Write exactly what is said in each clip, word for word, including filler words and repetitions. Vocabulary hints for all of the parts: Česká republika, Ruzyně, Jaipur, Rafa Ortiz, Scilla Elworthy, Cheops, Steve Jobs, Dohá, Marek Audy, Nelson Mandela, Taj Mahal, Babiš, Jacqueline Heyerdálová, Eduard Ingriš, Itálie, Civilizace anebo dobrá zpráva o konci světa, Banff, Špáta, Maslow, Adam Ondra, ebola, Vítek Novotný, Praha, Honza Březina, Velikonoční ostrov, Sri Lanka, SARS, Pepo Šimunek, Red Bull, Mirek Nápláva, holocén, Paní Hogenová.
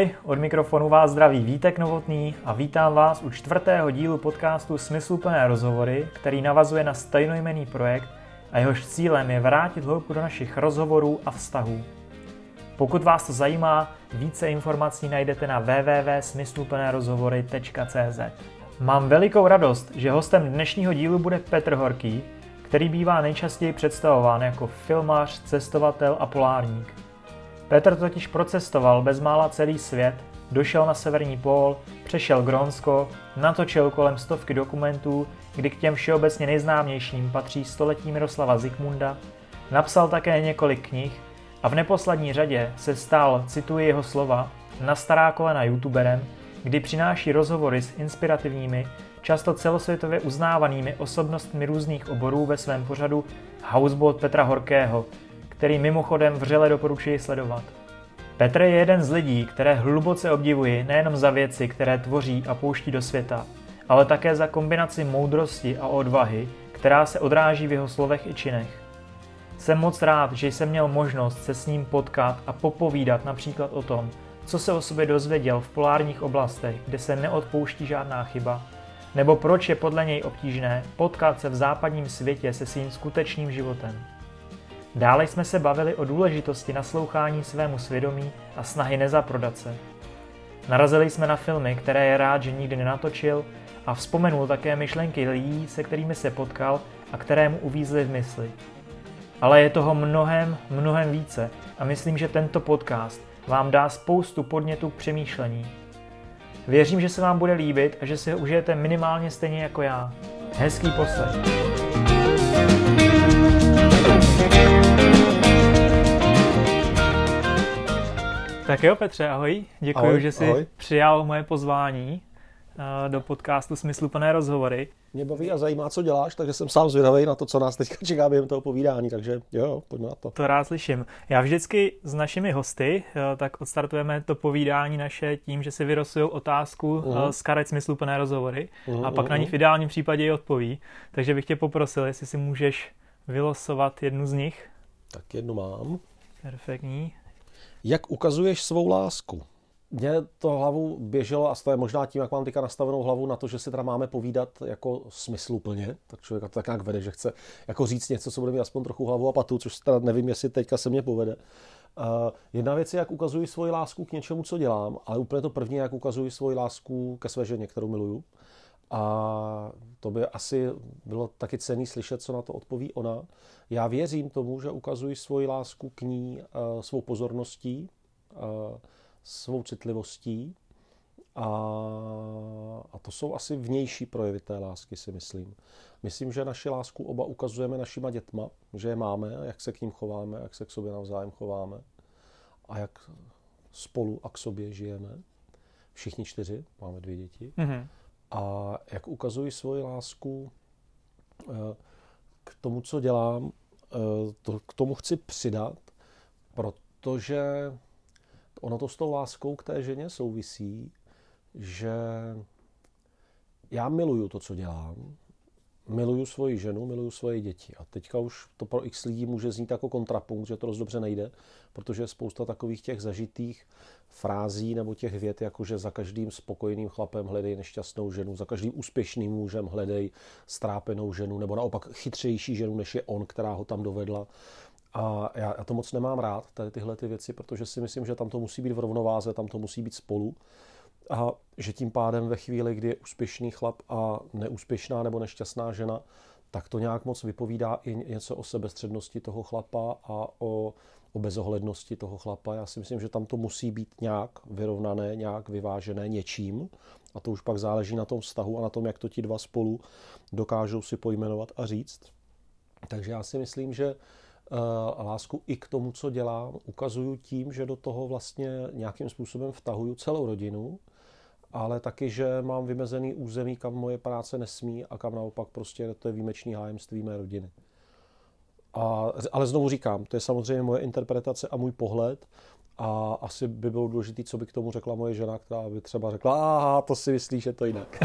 Ahoj, od mikrofonu vás zdraví Vítek Novotný a vítám vás u čtvrtého dílu podcastu Smysluplné rozhovory, který navazuje na stejnojmenný projekt a jehož cílem je vrátit hloubku do našich rozhovorů a vztahů. Pokud vás to zajímá, více informací najdete na w w w tečka smysluplné rozhovory tečka c z. Mám velikou radost, že hostem dnešního dílu bude Petr Horký, který bývá nejčastěji představován jako filmář, cestovatel a polárník. Petr totiž procestoval bezmála celý svět, došel na severní pól, přešel Grónsko, natočil kolem stovky dokumentů, kdy k těm všeobecně nejznámějším patří Století Miroslava Zikmunda, napsal také několik knih a v neposlední řadě se stal, cituji jeho slova, na stará kolena youtuberem, kdy přináší rozhovory s inspirativními, často celosvětově uznávanými osobnostmi různých oborů ve svém pořadu Houseboat Petra Horkého, který mimochodem vřele doporučuji sledovat. Petr je jeden z lidí, které hluboce obdivuji nejenom za věci, které tvoří a pouští do světa, ale také za kombinaci moudrosti a odvahy, která se odráží v jeho slovech i činech. Jsem moc rád, že jsem měl možnost se s ním potkat a popovídat například o tom, co se o sobě dozvěděl v polárních oblastech, kde se neodpouští žádná chyba, nebo proč je podle něj obtížné potkat se v západním světě se svým skutečným životem. Dále jsme se bavili o důležitosti naslouchání svému svědomí a snahy nezaprodat se. Narazili jsme na filmy, které je rád, že nikdy nenatočil, a vzpomenul také myšlenky lidí, se kterými se potkal a které mu uvízly v mysli. Ale je toho mnohem, mnohem více a myslím, že tento podcast vám dá spoustu podnětů k přemýšlení. Věřím, že se vám bude líbit a že si ho užijete minimálně stejně jako já. Hezký poslech! Tak jo, Petře, ahoj. Děkuji, ahoj, že jsi ahoj. přijal moje pozvání do podcastu Smysluplné rozhovory. Mě baví a zajímá, co děláš, takže jsem sám zvědavý na to, co nás teďka čeká během toho povídání, takže jo, pojďme na to. To rád slyším. Já vždycky s našimi hosty tak odstartujeme to povídání naše tím, že si vyrosují otázku uh-huh. z karet Smysluplné rozhovory uh-huh, a pak uh-huh. na ní v ideálním případě ji odpoví. Takže bych tě poprosil, jestli si můžeš vylosovat jednu z nich. Tak jednu mám. Perfektní. Jak ukazuješ svou lásku? Mně to hlavu běželo, a to je možná tím, jak mám teďka nastavenou hlavu na to, že si teda máme povídat jako smysluplně, tak člověka to tak nějak vede, že chce jako říct něco, co bude mít aspoň trochu hlavu a patu, což teda nevím, jestli teďka se mě povede. Uh, jedna věc je, jak ukazuji svoji lásku k něčemu, co dělám, ale úplně to první je, jak ukazuji svoji lásku ke své ženě, kterou miluju. A to by asi bylo taky cenný slyšet, co na to odpoví ona. Já věřím tomu, že ukazuji svoji lásku k ní, svou pozorností, svou citlivostí a, a to jsou asi vnější projevy té lásky, si myslím. Myslím, že naši lásku oba ukazujeme našima dětma, že je máme, jak se k ním chováme, jak se k sobě navzájem chováme a jak spolu a k sobě žijeme. Všichni čtyři, máme dvě děti. Mm-hmm. A jak ukazuji svoji lásku k tomu, co dělám, to, k tomu chci přidat, protože ono to s tou láskou k té ženě souvisí, že já miluju to, co dělám, miluju svoji ženu, miluju svoje děti. A teďka už to pro x lidí může znít jako kontrapunkt, že to dost dobře nejde, protože je spousta takových těch zažitých frází nebo těch vět, jako že za každým spokojeným chlapem hledej nešťastnou ženu, za každým úspěšným mužem hledej strápenou ženu, nebo naopak chytřejší ženu, než je on, která ho tam dovedla. A já, já to moc nemám rád, tady tyhle ty věci, protože si myslím, že tam to musí být v rovnováze, tam to musí být spolu. A že tím pádem ve chvíli, kdy je úspěšný chlap a neúspěšná nebo nešťastná žena, tak to nějak moc vypovídá i něco o sebestřednosti toho chlapa a o, o bezohlednosti toho chlapa. Já si myslím, že tam to musí být nějak vyrovnané, nějak vyvážené něčím. A to už pak záleží na tom vztahu a na tom, jak to ti dva spolu dokážou si pojmenovat a říct. Takže já si myslím, že a lásku i k tomu, co dělám, ukazuju tím, že do toho vlastně nějakým způsobem vtahuju celou rodinu, ale taky, že mám vymezený území, kam moje práce nesmí a kam naopak prostě to je výjimečný hájemství mé rodiny. A, ale znovu říkám, to je samozřejmě moje interpretace a můj pohled a asi by bylo důležité, co by k tomu řekla moje žena, která by třeba řekla, aha, to si myslíš, že to jinak.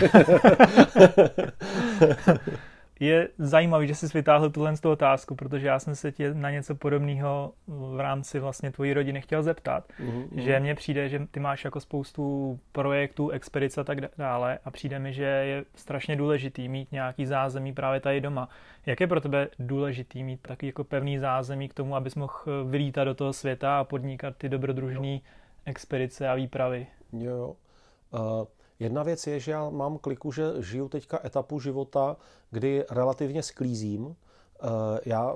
je zajímavý, že jsi vytáhl tuhle z toho otázku, protože já jsem se tě na něco podobného v rámci vlastně tvojí rodiny chtěl zeptat. Uhum. Že mně přijde, že ty máš jako spoustu projektů, expedic a tak dále a přijde mi, že je strašně důležitý mít nějaký zázemí právě tady doma. Jak je pro tebe důležitý mít taky jako pevný zázemí k tomu, abys mohl vylítat do toho světa a podnikat ty dobrodružné expedice a výpravy? Jo. Uh... Jedna věc je, že já mám kliku, že žiju teďka etapu života, kdy relativně sklízím. Já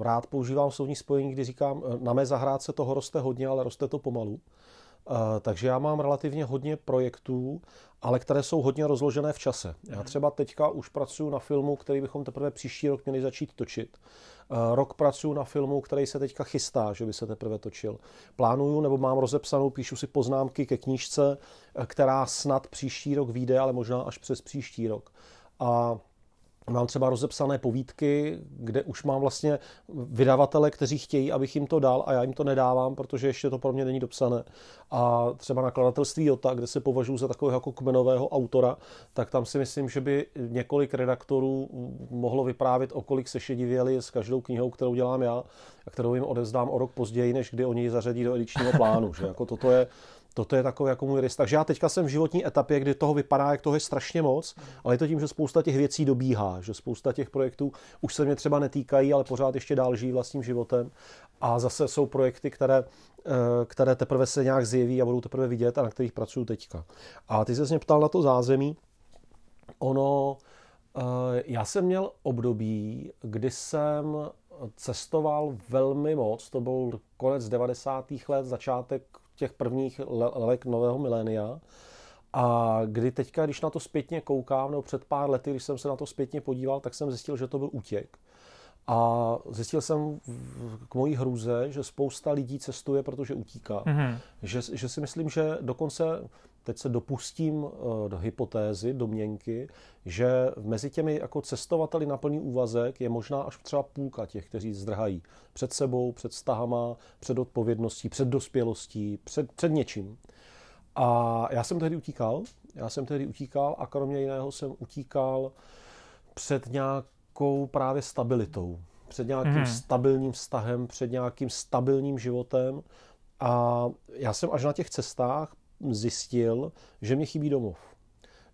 rád používám slovní spojení, kdy říkám, na mé zahrádce toho roste hodně, ale roste to pomalu. Takže já mám relativně hodně projektů, ale které jsou hodně rozložené v čase. Já třeba teďka už pracuji na filmu, který bychom teprve příští rok měli začít točit. Rok pracuji na filmu, který se teďka chystá, že by se teprve točil. Plánuju, nebo mám rozepsanou, píšu si poznámky ke knížce, která snad příští rok vyjde, ale možná až přes příští rok. A mám třeba rozepsané povídky, kde už mám vlastně vydavatele, kteří chtějí, abych jim to dal a já jim to nedávám, protože ještě to pro mě není dopsané. A třeba nakladatelství Jota, kde se považuji za takového jako kmenového autora, tak tam si myslím, že by několik redaktorů mohlo vyprávět, o kolik se šedivěli s každou knihou, kterou dělám já a kterou jim odevzdám o rok později, než kdy oni ji zařadí do edičního plánu. Že? Jako toto je... Toto je takový jako můj rys. Takže já teďka jsem v životní etapě, kdy toho vypadá, jak toho je strašně moc, ale je to tím, že spousta těch věcí dobíhá, že spousta těch projektů už se mě třeba netýkají, ale pořád ještě dál žijí vlastním životem. A zase jsou projekty, které, které teprve se nějak zjeví a budou teprve vidět a na kterých pracuju teďka. A ty ses mě ptal na to zázemí. Ono, já jsem měl období, kdy jsem cestoval velmi moc, to byl konec devadesátých let, začátek těch prvních lelek nového milénia. A kdy teďka, když na to zpětně koukám, nebo před pár lety, když jsem se na to zpětně podíval, tak jsem zjistil, že to byl útěk. A zjistil jsem k mojí hrůze, že spousta lidí cestuje, protože utíká. Mm-hmm. Že, že si myslím, že dokonce, teď se dopustím do hypotézy, domněnky, že mezi těmi jako cestovateli na plný úvazek je možná až třeba půlka těch, kteří zdrhají před sebou, před vztahama, před odpovědností, před dospělostí, před, před něčím. A já jsem tehdy utíkal, já jsem tehdy utíkal a kromě jiného jsem utíkal před nějak právě stabilitou, před nějakým hmm. stabilním vztahem, před nějakým stabilním životem a já jsem až na těch cestách zjistil, že mě chybí domov.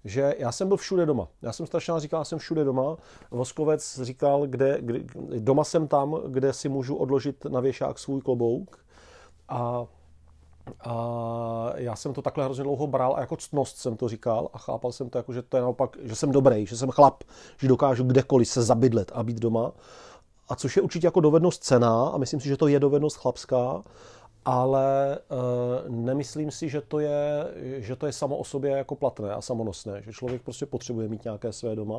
Že já jsem byl všude doma. Já jsem strašně říkal, jsem všude doma. Voskovec říkal, kde, kde, doma jsem tam, kde si můžu odložit na věšák svůj klobouk a A já jsem to takhle hrozně dlouho bral a jako ctnost jsem to říkal a chápal jsem to jako, že to je naopak, že jsem dobrý, že jsem chlap, že dokážu kdekoliv se zabydlet a být doma. A což je určitě jako dovednost cenná a myslím si, že to je dovednost chlapská, ale e, nemyslím si, že to je, že to je samo o sobě jako platné a samonosné, že člověk prostě potřebuje mít nějaké své doma.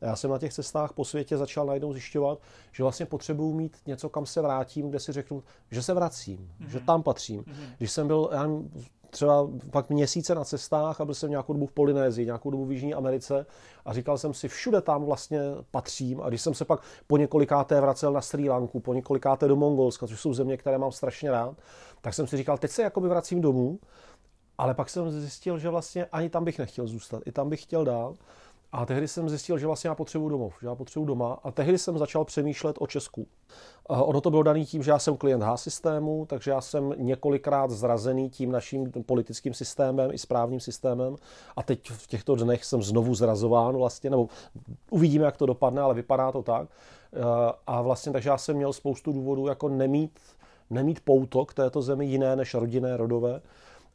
A já jsem na těch cestách po světě začal najednou zjišťovat, že vlastně potřebuju mít něco, kam se vrátím, kde si řeknu, že se vracím, mm-hmm. že tam patřím. Mm-hmm. Když jsem byl já třeba pak měsíce na cestách a byl jsem nějakou dobu v Polynézii, nějakou dobu v Jižní Americe a říkal jsem si, všude tam vlastně patřím a když jsem se pak po několikáté vracel na Sri Lanku, po několikáté do Mongolska, což jsou země, které mám strašně rád, tak jsem si říkal, teď se jakoby vracím domů, ale pak jsem zjistil, že vlastně ani tam bych nechtěl zůstat, i tam bych chtěl dál. A tehdy jsem zjistil, že vlastně já potřebuju domov, že já potřebuju doma a tehdy jsem začal přemýšlet o Česku. Ono to bylo dané tím, že já jsem klient H-systému, takže já jsem několikrát zrazený tím naším politickým systémem i správním systémem a teď v těchto dnech jsem znovu zrazován vlastně, nebo uvidíme, jak to dopadne, ale vypadá to tak. A vlastně takže já jsem měl spoustu důvodů jako nemít, nemít pouto k této zemi jiné než rodinné, rodové.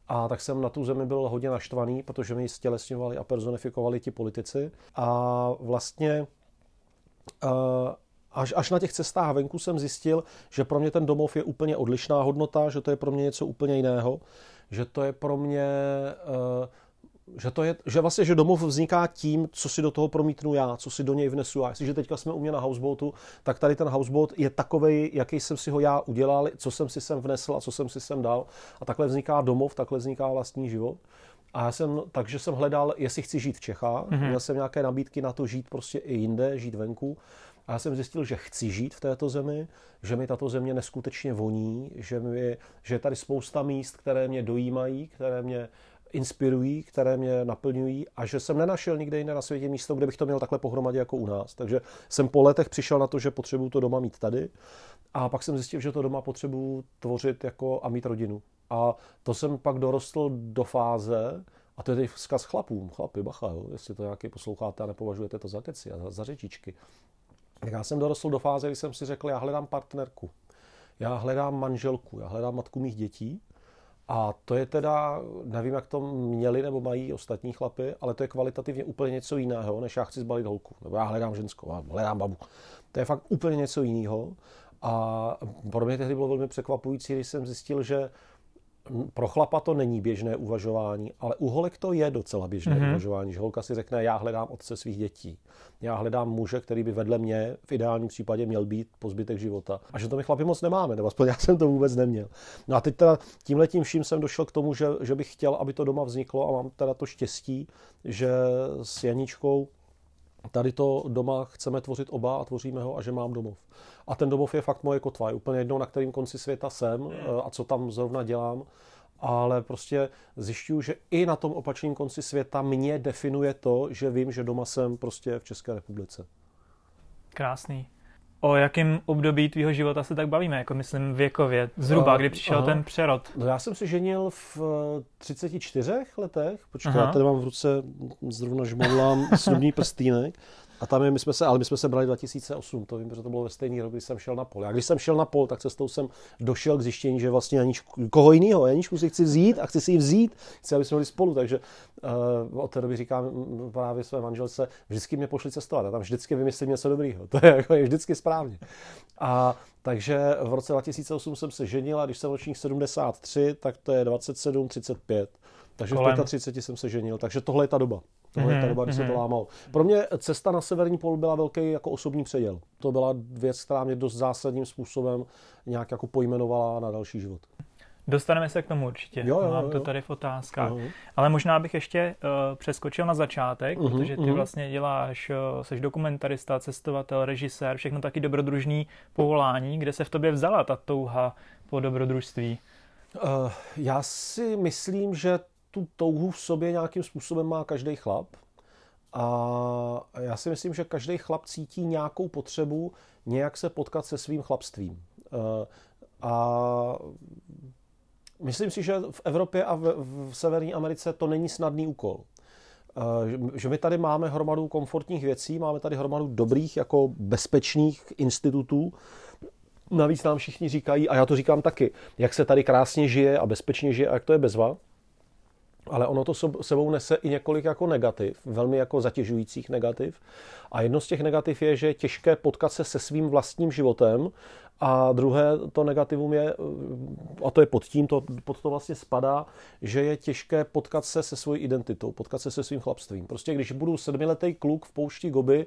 A tak jsem na tu zemi byl hodně naštvaný, protože mi stělesňovali a personifikovali ti politici. A vlastně až, až na těch cestách venku jsem zjistil, že pro mě ten domov je úplně odlišná hodnota, že to je pro mě něco úplně jiného, že to je pro mě... Že, to je, že vlastně, že domov vzniká tím, co si do toho promítnu já, co si do něj vnesu já. Jestliže teďka jsme u mě na houseboatu, tak tady ten houseboat je takovej, jaký jsem si ho já udělal, co jsem si sem vnesl a co jsem si sem dal. A takhle vzniká domov, takhle vzniká vlastní život. A já jsem, takže jsem hledal, jestli chci žít v Čechách. Mm-hmm. Měl jsem nějaké nabídky na to žít prostě i jinde, žít venku. A já jsem zjistil, že chci žít v této zemi, že mi tato země neskutečně voní, že, mi, že je tady spousta míst, které mě dojímají, které mě inspirují, které mě naplňují a že jsem nenašel nikde jinde na světě místo, kde bych to měl takhle pohromadě jako u nás. Takže jsem po letech přišel na to, že potřebuju to doma mít tady a pak jsem zjistil, že to doma potřebuju tvořit jako a mít rodinu. A to jsem pak dorostl do fáze, a to je tady vzkaz chlapům, chlapi, bacha, jo, jestli to nějaký posloucháte a nepovažujete to za keci a za řečičky. Já jsem dorostl do fáze, kdy jsem si řekl, já hledám partnerku, já hledám manželku, já hledám matku mých dětí. A to je teda, nevím, jak to měli nebo mají ostatní chlapy, ale to je kvalitativně úplně něco jiného, než já chci zbalit holku, nebo já hledám ženskou, já hledám babu. To je fakt úplně něco jiného. A pro mě tehdy bylo velmi překvapující, když jsem zjistil, že pro chlapa to není běžné uvažování, ale u holek to je docela běžné mm-hmm. uvažování, že holka si řekne, já hledám otce svých dětí, já hledám muže, který by vedle mě v ideálním případě měl být po zbytek života. A že to my chlapi moc nemáme, nebo aspoň já jsem to vůbec neměl. No a teď teda tímhletím vším jsem došel k tomu, že, že bych chtěl, aby to doma vzniklo a mám teda to štěstí, že s Janičkou tady to doma chceme tvořit oba a tvoříme ho a že mám domov. A ten domov je fakt moje kotva, je úplně jedno, na kterém konci světa jsem a co tam zrovna dělám, ale prostě zjišťuju, že i na tom opačném konci světa mě definuje to, že vím, že doma jsem prostě v České republice. Krásný. O jakém období tvýho života se tak bavíme, jako myslím věkově, zhruba, uh, kdy přišel uh, ten přerod? No já jsem se ženil v třiceti čtyřech letech, počkej, já tady mám v ruce, zrovna žmodlám snubný prstýnek, a tam je, my jsme se, ale my jsme se brali dva tisíce osm, to vím, protože to bylo ve stejný rok, když jsem šel na pol. Já když jsem šel na pol, tak cestou jsem došel k zjištění, že vlastně Janičku, koho jiného, Janičku si chci vzít a chci si ji vzít, chci, aby jsme byli spolu, takže uh, od té doby říkám právě své manželce, vždycky mě pošli cestovat, já tam vždycky vymyslím něco dobrýho, to je jako je vždycky správně. A takže v roce dva tisíce osm jsem se ženil a když jsem ročník sedmdesát tři, tak to je dvacet sedm třicet pět. Takže kolem. V třiceti pěti jsem se ženil, takže tohle je ta doba. Tohle mm-hmm. je ta doba, kdy se to lámalo. Pro mě cesta na severní pol byla velký jako osobní předěl. To byla věc, která mě dost zásadním způsobem nějak jako pojmenovala na další život. Dostaneme se k tomu určitě, jo, jo, mám jo. to tady v otázkách. Jo. Ale možná bych ještě uh, přeskočil na začátek, uh-huh, protože ty uh-huh. vlastně děláš, uh, jsi dokumentarista, cestovatel, režisér, všechno taky dobrodružný povolání, kde se v tobě vzala ta touha po dobrodružství? Uh, já si myslím, že tu touhu v sobě nějakým způsobem má každý chlap. A já si myslím, že každý chlap cítí nějakou potřebu nějak se potkat se svým chlapstvím. A myslím si, že v Evropě a v Severní Americe to není snadný úkol. Že my tady máme hromadu komfortních věcí, máme tady hromadu dobrých, jako bezpečných institutů. Navíc nám všichni říkají, a já to říkám taky, jak se tady krásně žije a bezpečně žije a jak to je bezva. Ale ono to sebou nese i několik jako negativ, velmi jako zatěžujících negativ. A jedno z těch negativ je, že je těžké potkat se se svým vlastním životem a druhé to negativum je, a to je pod tím, to, pod to vlastně spadá, že je těžké potkat se se svojí identitou, potkat se se svým chlapstvím. Prostě když budu sedmiletý kluk v poušti Gobi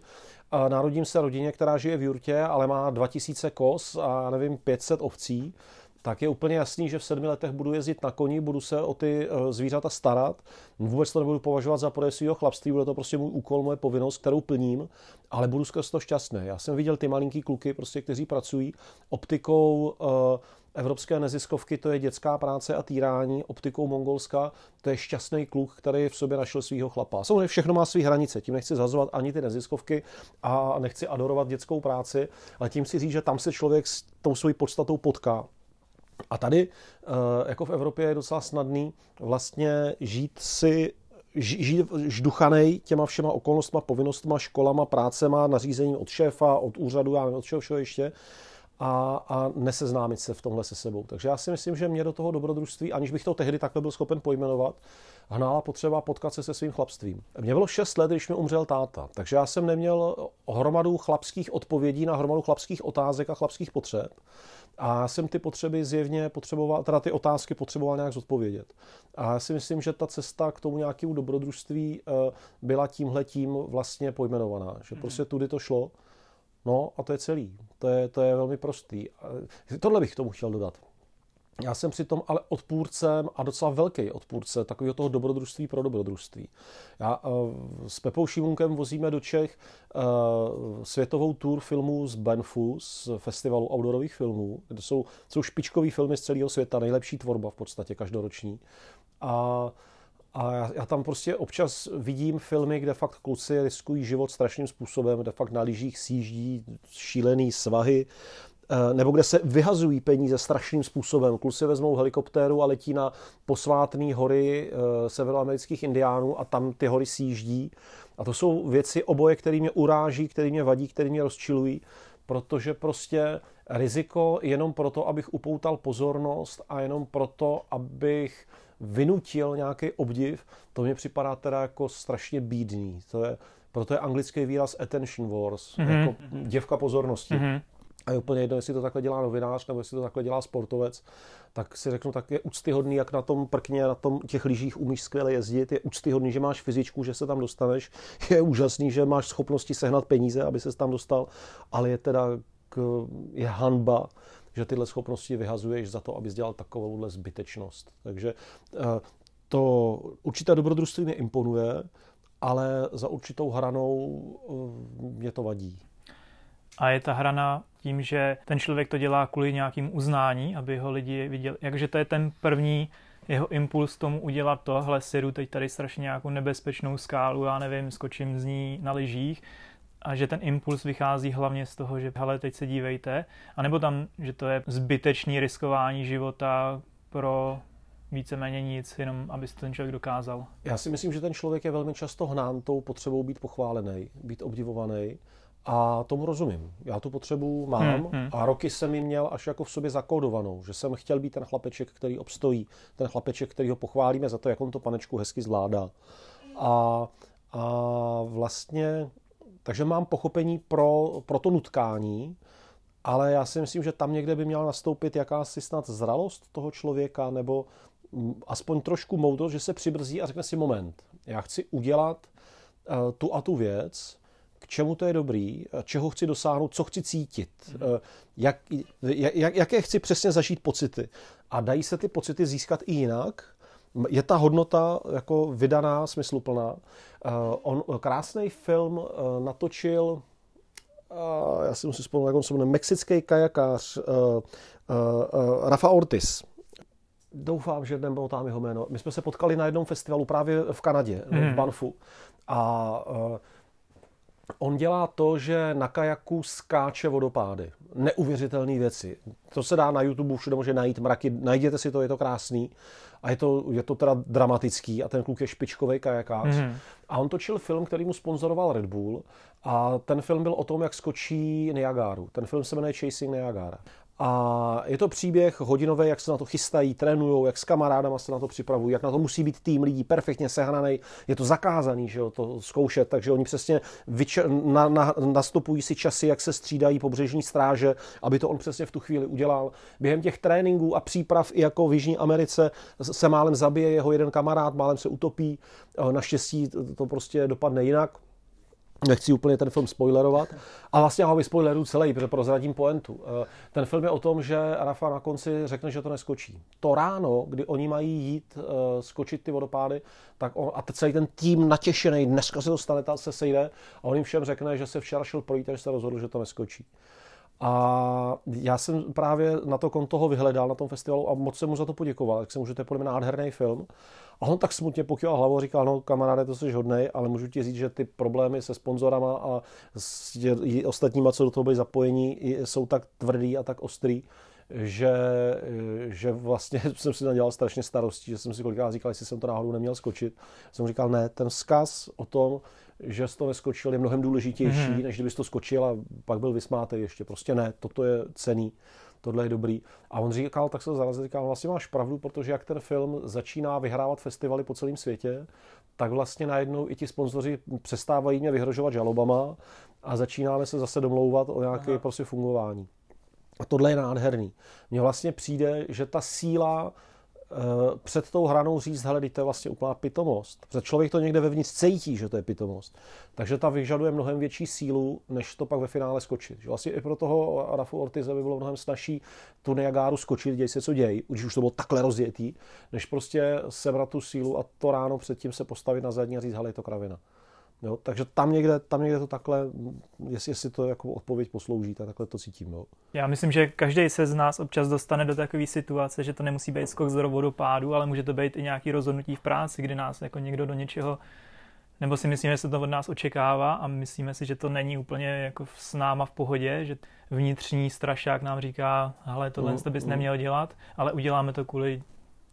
a narodím se rodině, která žije v jurtě, ale má dva tisíce koz a nevím pět set ovcí, tak je úplně jasný, že v sedmi letech budu jezdit na koni, budu se o ty zvířata starat, vůbec to nebudu považovat za projev svého chlapství, bude to prostě můj úkol, moje povinnost, kterou plním, ale budu skrz to šťastný. Já jsem viděl ty malinký kluky, prostě, kteří pracují optikou uh, evropské neziskovky, to je dětská práce a týrání, optikou Mongolska, to je šťastný kluk, který v sobě našel svého chlapa. Samozřejmě všechno má své hranice, tím nechci zhazovat ani ty neziskovky a nechci adorovat dětskou práci, ale tím si říct, že tam se člověk s tou svojí podstatou potká. A tady, jako v Evropě, je docela snadný vlastně žít si, žít žduchanej těma všema okolnostma, povinnostma, školama, prácema, nařízením od šéfa, od úřadu, já nevím, od čeho všeho ještě, a, a neseznámit se v tomhle se sebou. Takže já si myslím, že mě do toho dobrodružství, aniž bych to tehdy takhle byl schopen pojmenovat, hnála potřeba potkat se se svým chlapstvím. Mně bylo šest let, když mi umřel táta, takže já jsem neměl hromadu chlapských odpovědí na hromadu chlapských otázek a chlapských potřeb. A jsem ty potřeby zjevně potřeboval, teda ty otázky potřeboval nějak zodpovědět. A já si myslím, že ta cesta k tomu nějakému dobrodružství byla tímhletím vlastně pojmenovaná. Že prostě tudy to šlo. No a to je celý. To je, to je velmi prostý. Tohle bych k tomu chtěl dodat. Já jsem přitom ale odpůrcem a docela velký odpůrce takového toho dobrodružství pro dobrodružství. Já uh, s Pepou Šimunkem vozíme do Čech uh, světovou tour filmů z Banffu, z festivalu outdoorových filmů, kde jsou, jsou špičkový filmy z celého světa, nejlepší tvorba v podstatě každoroční. A A já, já tam prostě občas vidím filmy, kde fakt kluci riskují život strašným způsobem, kde fakt na lyžích sjíždí šílený svahy, nebo kde se vyhazují peníze strašným způsobem. Kluci vezmou helikoptéru a letí na posvátné hory severoamerických indiánů a tam ty hory sjíždí. A to jsou věci oboje, které mě uráží, které mě vadí, které mě rozčilují, protože prostě riziko jenom proto, abych upoutal pozornost a jenom proto, abych vynutil nějaký obdiv, to mně připadá teda jako strašně bídný. To je, proto je anglický výraz attention wars, mm-hmm. jako děvka pozornosti. Mm-hmm. A je úplně jedno, jestli to takhle dělá novinář, nebo jestli to takhle dělá sportovec, tak si řeknu, tak je úctyhodný, jak na tom prkně, na tom těch lyžích umíš skvěle jezdit, je úctyhodný, že máš fyzičku, že se tam dostaneš, je úžasný, že máš schopnosti sehnat peníze, aby ses tam dostal, ale je teda k, je hanba, že tyhle schopnosti vyhazuješ za to, abys dělal takovouhle zbytečnost. Takže to určité dobrodružství mě imponuje, ale za určitou hranou mě to vadí. A je ta hrana tím, že ten člověk to dělá kvůli nějakým uznání, aby ho lidi viděli. Jakže to je ten první jeho impuls tomu udělat to, hle, syru teď tady strašně nějakou nebezpečnou skálu, já nevím, skočím z ní na lyžích. A že ten impuls vychází hlavně z toho, že hele, teď se dívejte. A nebo tam, že to je zbytečný riskování života pro víceméně nic, jenom aby se ten člověk dokázal. Já si myslím, že ten člověk je velmi často hnán tou potřebou být pochválený, být obdivovaný. A tomu rozumím. Já tu potřebu mám hmm, hmm. a roky jsem ji měl až jako v sobě zakódovanou, že jsem chtěl být ten chlapeček, který obstojí, ten chlapeček, který ho pochválíme za to, jak on to panečku hezky zvládá. A, a vlastně, takže mám pochopení pro, pro to nutkání, ale já si myslím, že tam někde by měla nastoupit jakási snad zralost toho člověka, nebo aspoň trošku moudrost, že se přibrzdí a řekne si moment, já chci udělat uh, tu a tu věc, k čemu to je dobrý, čeho chci dosáhnout, co chci cítit, jak, jak, jaké chci přesně zažít pocity. A dají se ty pocity získat i jinak. Je ta hodnota jako vydaná, smysluplná. On krásný film natočil, já si musím vzpomínat, jak on se jmenuje, mexický kajakář Rafa Ortiz. Doufám, že nebylo tam jeho jméno. My jsme se potkali na jednom festivalu právě v Kanadě, hmm. v Banffu. A on dělá to, že na kajaku skáče vodopády. Neuvěřitelné věci. To se dá na YouTube, všude může najít mraky. Najděte si to, je to krásný. A je to, je to teda dramatický. A ten kluk je špičkovej kajakář. Mm-hmm. A on točil film, který mu sponzoroval Red Bull. A ten film byl o tom, jak skočí Niagaru. Ten film se jmenuje Chasing Niagara. A je to příběh hodinový, jak se na to chystají, trénujou, jak s kamarádama se na to připravují, jak na to musí být tým lidí perfektně sehraný. Je to zakázaný, že jo, to zkoušet, takže oni přesně vyč- na, na, nastupují si časy, jak se střídají pobřežní stráže, aby to on přesně v tu chvíli udělal. Během těch tréninků a příprav i jako v Jižní Americe se málem zabije jeho jeden kamarád, málem se utopí, naštěstí to prostě dopadne jinak. Nechci úplně ten film spoilerovat. A vlastně já ho vyspoileruju celý, protože prozradím pointu. Ten film je o tom, že Rafa na konci řekne, že to neskočí. To ráno, kdy oni mají jít skočit ty vodopády, tak on, a celý ten tým natěšený, dneska se to stane, ta se sejde a on jim všem řekne, že se včera šel projít, že se rozhodl, že to neskočí. A já jsem právě na to konto ho vyhledal na tom festivalu a moc jsem mu za to poděkoval, tak se můžete podle mě nádherný film. A on tak smutně pokýval hlavou a říkal, no kamaráde, to jsi hodnej, ale můžu ti říct, že ty problémy se sponzorama a s ostatníma, co do toho byli zapojení, jsou tak tvrdý a tak ostrý, že, že vlastně jsem si nadělal strašně starostí, že jsem si kolikrát říkal, jestli jsem to náhodou neměl skočit. Jsem říkal, ne, ten vzkaz o tom, že jsi to neskočil, je mnohem důležitější, mm-hmm. než kdybys to skočil a pak byl vysmátej ještě. Prostě ne, toto je cenný, tohle je dobrý. A on říkal, tak se zarazil, říkal, vlastně máš pravdu, protože jak ten film začíná vyhrávat festivaly po celém světě, tak vlastně najednou i ti sponzoři přestávají mě vyhrožovat žalobama a začínáme se zase domlouvat o nějaké Aha. prostě fungování. A tohle je nádherný. Mně vlastně přijde, že ta síla Uh, před tou hranou říct, hele, to je vlastně úplná pitomost. Protože člověk to někde vevnitř cítí, že to je pitomost. Takže ta vyžaduje mnohem větší sílu, než to pak ve finále skočit. Že vlastně i pro toho Rafu Ortize by bylo mnohem snažší tu Niagaru skočit, děj se, co děj, už už to bylo takhle rozjetý, než prostě sebrat tu sílu a to ráno předtím se postavit na zadní a říct, hele, je to kravina. Jo, takže tam někde, tam někde to takhle, jestli, jestli to jako odpověď poslouží, tak takhle to cítím. Jo. Já myslím, že každý se z nás občas dostane do takové situace, že to nemusí být skok z rovnopádu, ale může to být i nějaké rozhodnutí v práci, kdy nás jako někdo do něčeho, nebo si myslíme, že se to od nás očekává a myslíme si, že to není úplně jako s náma v pohodě, že vnitřní strašák nám říká, hele, tohle mm, bys mm. neměl dělat, ale uděláme to kvůli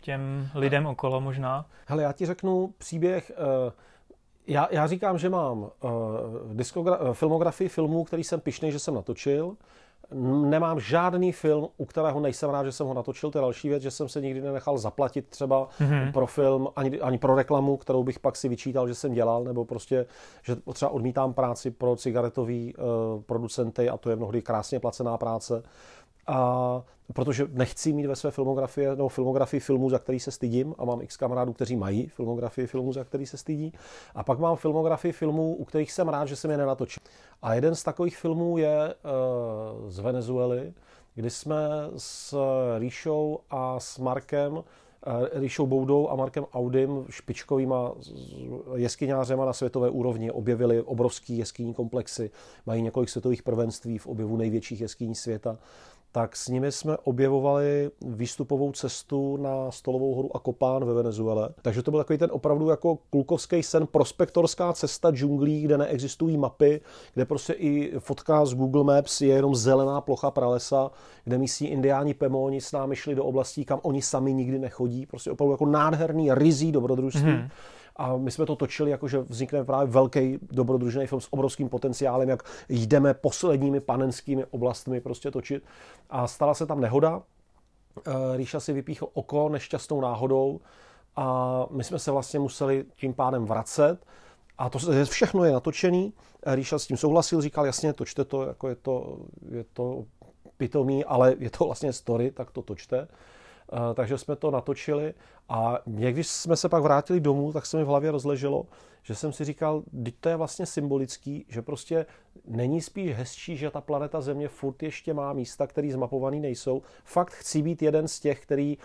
těm lidem okolo možná. Hele, já ti řeknu příběh. Uh, Já, já říkám, že mám uh, diskogra- uh, filmografii filmů, který jsem pyšnej, že jsem natočil. Nemám žádný film, u kterého nejsem rád, že jsem ho natočil. To je další věc, že jsem se nikdy nenechal zaplatit třeba mm-hmm. pro film, ani, ani pro reklamu, kterou bych pak si vyčítal, že jsem dělal, nebo prostě, že třeba odmítám práci pro cigaretový uh, producenty a to je mnohdy krásně placená práce. A protože nechci mít ve své filmografii, no, filmografii filmů, za který se stydím a mám x kamarádů, kteří mají filmografii filmů, za který se stydí. A pak mám filmografii filmů, u kterých jsem rád, že jsem je nenatočil. A jeden z takových filmů je e, z Venezuely, kdy jsme s Ríšou a s Markem, e, Ríšou Boudou a Markem Audym, špičkovýma jeskyňářema na světové úrovni, objevili obrovský jeskyní komplexy, mají několik světových prvenství v objevu největších jeskyní světa. Tak s nimi jsme objevovali výstupovou cestu na Stolovou horu a Kopán ve Venezuele. Takže to byl takový ten opravdu jako klukovský sen, prospektorská cesta džunglí, kde neexistují mapy, kde prostě i fotka z Google Maps je jenom zelená plocha pralesa, kde místní indiáni Pemóni s námi šli do oblastí, kam oni sami nikdy nechodí. Prostě opravdu jako nádherný, ryzí dobrodružství. Hmm. A my jsme to točili, jakože vznikne právě velký dobrodružný film s obrovským potenciálem, jak jdeme posledními panenskými oblastmi prostě točit. A stala se tam nehoda, Ríša si vypíchl oko nešťastnou náhodou a my jsme se vlastně museli tím pádem vracet. A to všechno je natočený, Ríša s tím souhlasil, říkal, jasně, točte to, jako je to, je to pitomý, ale je to vlastně story, tak to točte. Takže jsme to natočili a když jsme se pak vrátili domů, tak se mi v hlavě rozleželo, že jsem si říkal, teď to je vlastně symbolický, že prostě není spíš hezčí, že ta planeta Země furt ještě má místa, které zmapovaný nejsou. Fakt chci být jeden z těch, který,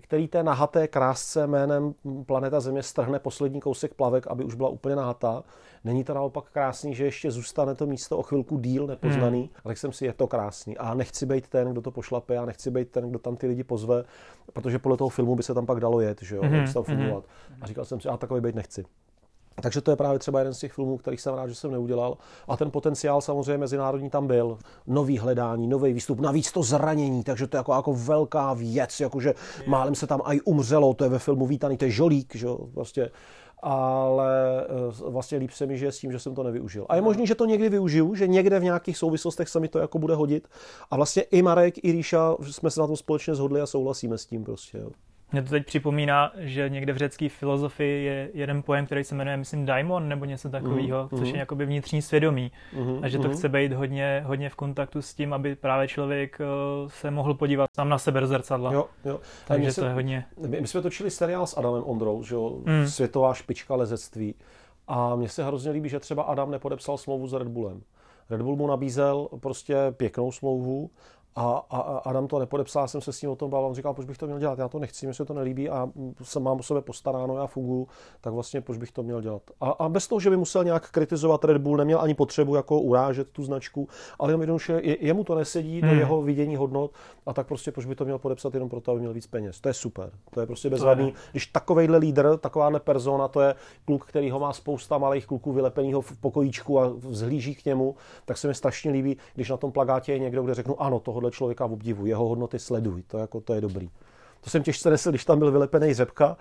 který té nahaté krásce jménem planeta Země strhne poslední kousek plavek, aby už byla úplně nahatá. Není to naopak krásný, že ještě zůstane to místo o chvilku díl nepoznaný. Hmm. A tak jsem si, je to krásný. A nechci být ten, kdo to pošlape, a nechci být ten, kdo tam ty lidi pozve, protože podle toho filmu by se tam pak dalo jet, že jo, hmm. jak se tam filmovat. A říkal jsem si, a takový být nechci. Takže to je právě třeba jeden z těch filmů, kterých jsem rád, že jsem neudělal. A ten potenciál samozřejmě mezinárodní tam byl. Nový hledání, nový výstup, navíc to zranění, takže to je jako, jako velká věc, jakože málem se tam aj umřelo, to je ve filmu vítaný, to je žolík, že jo, prostě. Ale vlastně líp se mi žije s tím, že jsem to nevyužil. A je možný, že to někdy využiju, že někde v nějakých souvislostech se mi to jako bude hodit. A vlastně i Marek, i Ríša jsme se na tom společně shodli a souhlasíme s tím prostě, jo. Mě to teď připomíná, že někde v řecké filozofii je jeden pojem, který se jmenuje, myslím, daimon nebo něco takového, mm, což mm. je jakoby vnitřní svědomí. Mm, a že to mm. chce být hodně, hodně v kontaktu s tím, aby právě člověk se mohl podívat sám na sebe do zrcadla. Jo, jo. Takže se, to je hodně... My, my jsme točili seriál s Adamem Ondrou, že jo, mm. světová špička lezectví. A mně se hrozně líbí, že třeba Adam nepodepsal smlouvu s Red Bullem. Red Bull mu nabízel prostě pěknou smlouvu, A, a, a Adam to nepodepsal, jsem se s ním o tom bavil, on říkal, proč bych to měl dělat, já to nechci, mi se to nelíbí a jsem mám o sebe postaráno, já funguji, tak vlastně proč bych to měl dělat. A, a bez toho, že by musel nějak kritizovat Red Bull, neměl ani potřebu jako urážet tu značku, ale jenom jednoduše, jemu to nesedí do hmm. jeho vidění hodnot a tak prostě proč by to měl podepsat jenom proto, aby měl víc peněz. To je super, to je prostě bezvadný, když takovejhle lídr, takováhle persona, to je kluk, který ho má spousta malých kluků vylepenýho v pokojíčku a vzhlíží k němu, tak se mi strašně líbí, když na tom plakátě je někdo, kde řeknu ano, toho člověka v obdivu, jeho hodnoty sleduj, to, jako, to je dobrý. To jsem těžce nesl, když tam byl vylepený Řepka,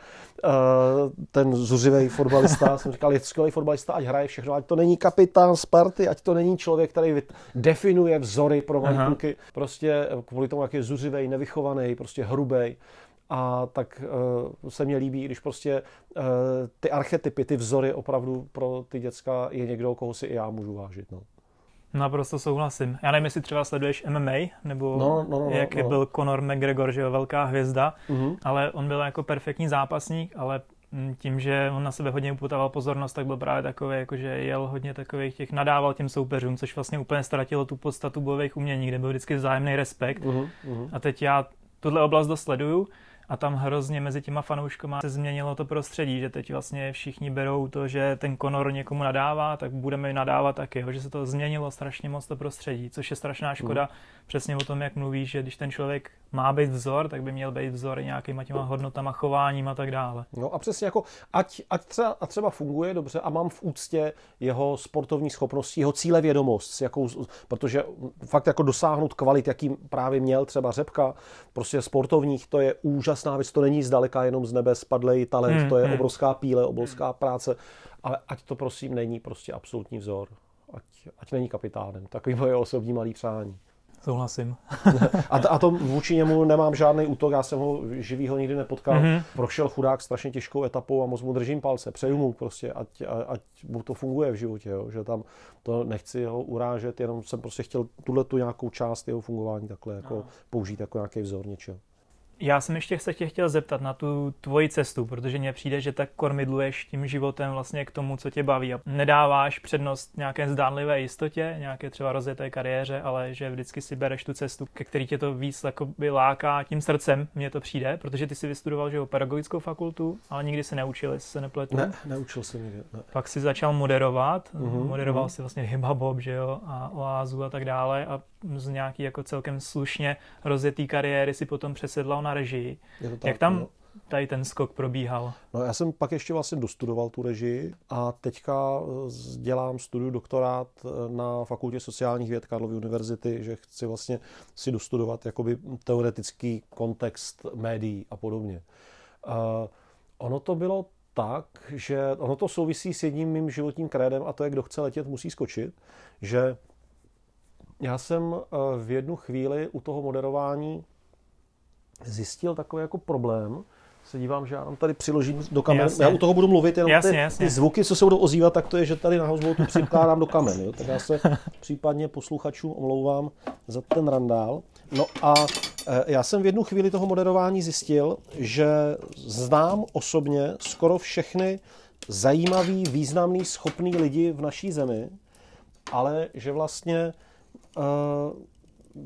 ten zuřivej fotbalista, jsem říkal, je skvělý fotbalista, ať hraje všechno, ať to není kapitán Sparty, ať to není člověk, který definuje vzory pro malé kluky. Prostě kvůli tomu, jak je zuřivej, nevychovaný, prostě hrubej. A tak uh, se mně líbí, když prostě uh, ty archetypy, ty vzory opravdu pro ty děcka je někdo, koho si i já můžu vážit, no. Naprosto souhlasím. Já nevím, jestli třeba sleduješ M M A, nebo no, no, no, jak no. byl Conor McGregor, že jo, velká hvězda, mm-hmm. ale on byl jako perfektní zápasník, ale tím, že on na sebe hodně upoutal pozornost, tak byl právě takový, jakože jel hodně takových těch, nadával těm soupeřům, což vlastně úplně ztratilo tu podstatu bojových umění, kde byl vždycky vzájemný respekt. Mm-hmm. A teď já tuhle oblast dosleduju A tam hrozně mezi těma fanouškama se změnilo to prostředí, že teď vlastně všichni berou to, že ten Conor někomu nadává, tak budeme nadávat taky, že se to změnilo strašně moc to prostředí, což je strašná škoda. Přesně o tom, jak mluvíš, že když ten člověk má být vzor, tak by měl být vzor nějakýma těma hodnotama, chováním a tak dále. No a přesně jako, ať, ať třeba, a třeba funguje dobře a mám v úctě jeho sportovní schopnosti, jeho cílevědomost, jakou, protože fakt jako dosáhnout kvalit, jaký právě měl třeba Řepka, prostě sportovních, to je úžasná věc, to není zdaleka jenom z nebe spadlej talent, hmm, to je hmm. obrovská píle, obrovská práce, ale ať to prosím není prostě absolutní vzor, ať, ať není kapitánem, takový moje osobní malý přání. Souhlasím. a, t- a to vůči němu nemám žádný útok, já jsem ho živýho nikdy nepotkal. Mm-hmm. Prošel chudák strašně těžkou etapou a moc mu držím palce. Přeju mu prostě, ať, ať mu to funguje v životě, jo? Že tam to nechci ho urážet, jenom jsem prostě chtěl tuhle tu nějakou část jeho fungování takhle jako no. použít jako nějaký vzor něčeho. Já jsem ještě se tě chtěl zeptat na tu tvoji cestu, protože mně přijde, že tak kormidluješ tím životem vlastně k tomu, co tě baví a nedáváš přednost nějaké zdánlivé jistotě, nějaké třeba rozjeté kariéře, ale že vždycky si bereš tu cestu, ke který tě to víc jakoby láká tím srdcem, mně to přijde, protože ty si vystudoval, že jo, pedagogickou fakultu, ale nikdy se neučil, jestli se nepletu. Ne, neučil jsem nikdy. Ne. Pak si začal moderovat, mm-hmm, moderoval mm-hmm. si vlastně hip-hop, že jo, a oázu a tak dále a z nějaký jako celkem slušně rozjetý kariéry si potom přesedlal na režii. Tak, jak tam tady ten skok probíhal? No já jsem pak ještě vlastně dostudoval tu režii a teďka dělám studiu doktorát na Fakultě sociálních věd Karlovy univerzity, že chci vlastně si dostudovat jakoby teoretický kontext médií a podobně. Uh, ono to bylo tak, že ono to souvisí s jedním mým životním krédem a to je, kdo chce letět, musí skočit, že já jsem v jednu chvíli u toho moderování zjistil takový jako problém, se dívám, že já tam tady přiložím do kamen, jasně. já u toho budu mluvit, jenom jasně, ty, jasně. ty zvuky, co se budou ozývat, tak to je, že tady na Houseboatu přikládám do kamen, jo? Tak já se případně posluchačům omlouvám za ten randál. No a já jsem v jednu chvíli toho moderování zjistil, že znám osobně skoro všechny zajímavý, významný, schopný lidi v naší zemi, ale že vlastně Uh,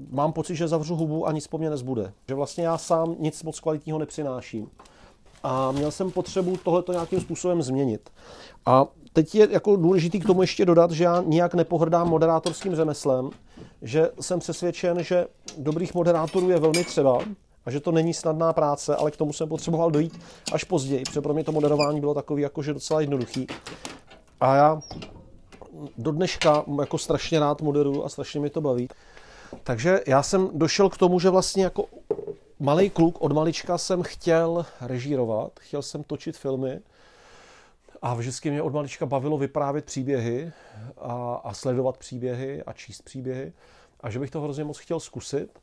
mám pocit, že zavřu hubu a nic po mně nezbude. Že vlastně já sám nic moc kvalitního nepřináším. A měl jsem potřebu tohleto nějakým způsobem změnit. A teď je jako důležitý k tomu ještě dodat, že já nijak nepohrdám moderátorským řemeslem, že jsem přesvědčen, že dobrých moderátorů je velmi třeba a že to není snadná práce, ale k tomu jsem potřeboval dojít až později, protože pro mě to moderování bylo takový jakože docela jednoduchý. A já do dneška jako strašně rád moderuju a strašně mi to baví. Takže já jsem došel k tomu, že vlastně jako malej kluk od malička jsem chtěl režírovat, chtěl jsem točit filmy a vždycky mě od malička bavilo vyprávět příběhy a, a sledovat příběhy a číst příběhy a že bych to hrozně moc chtěl zkusit.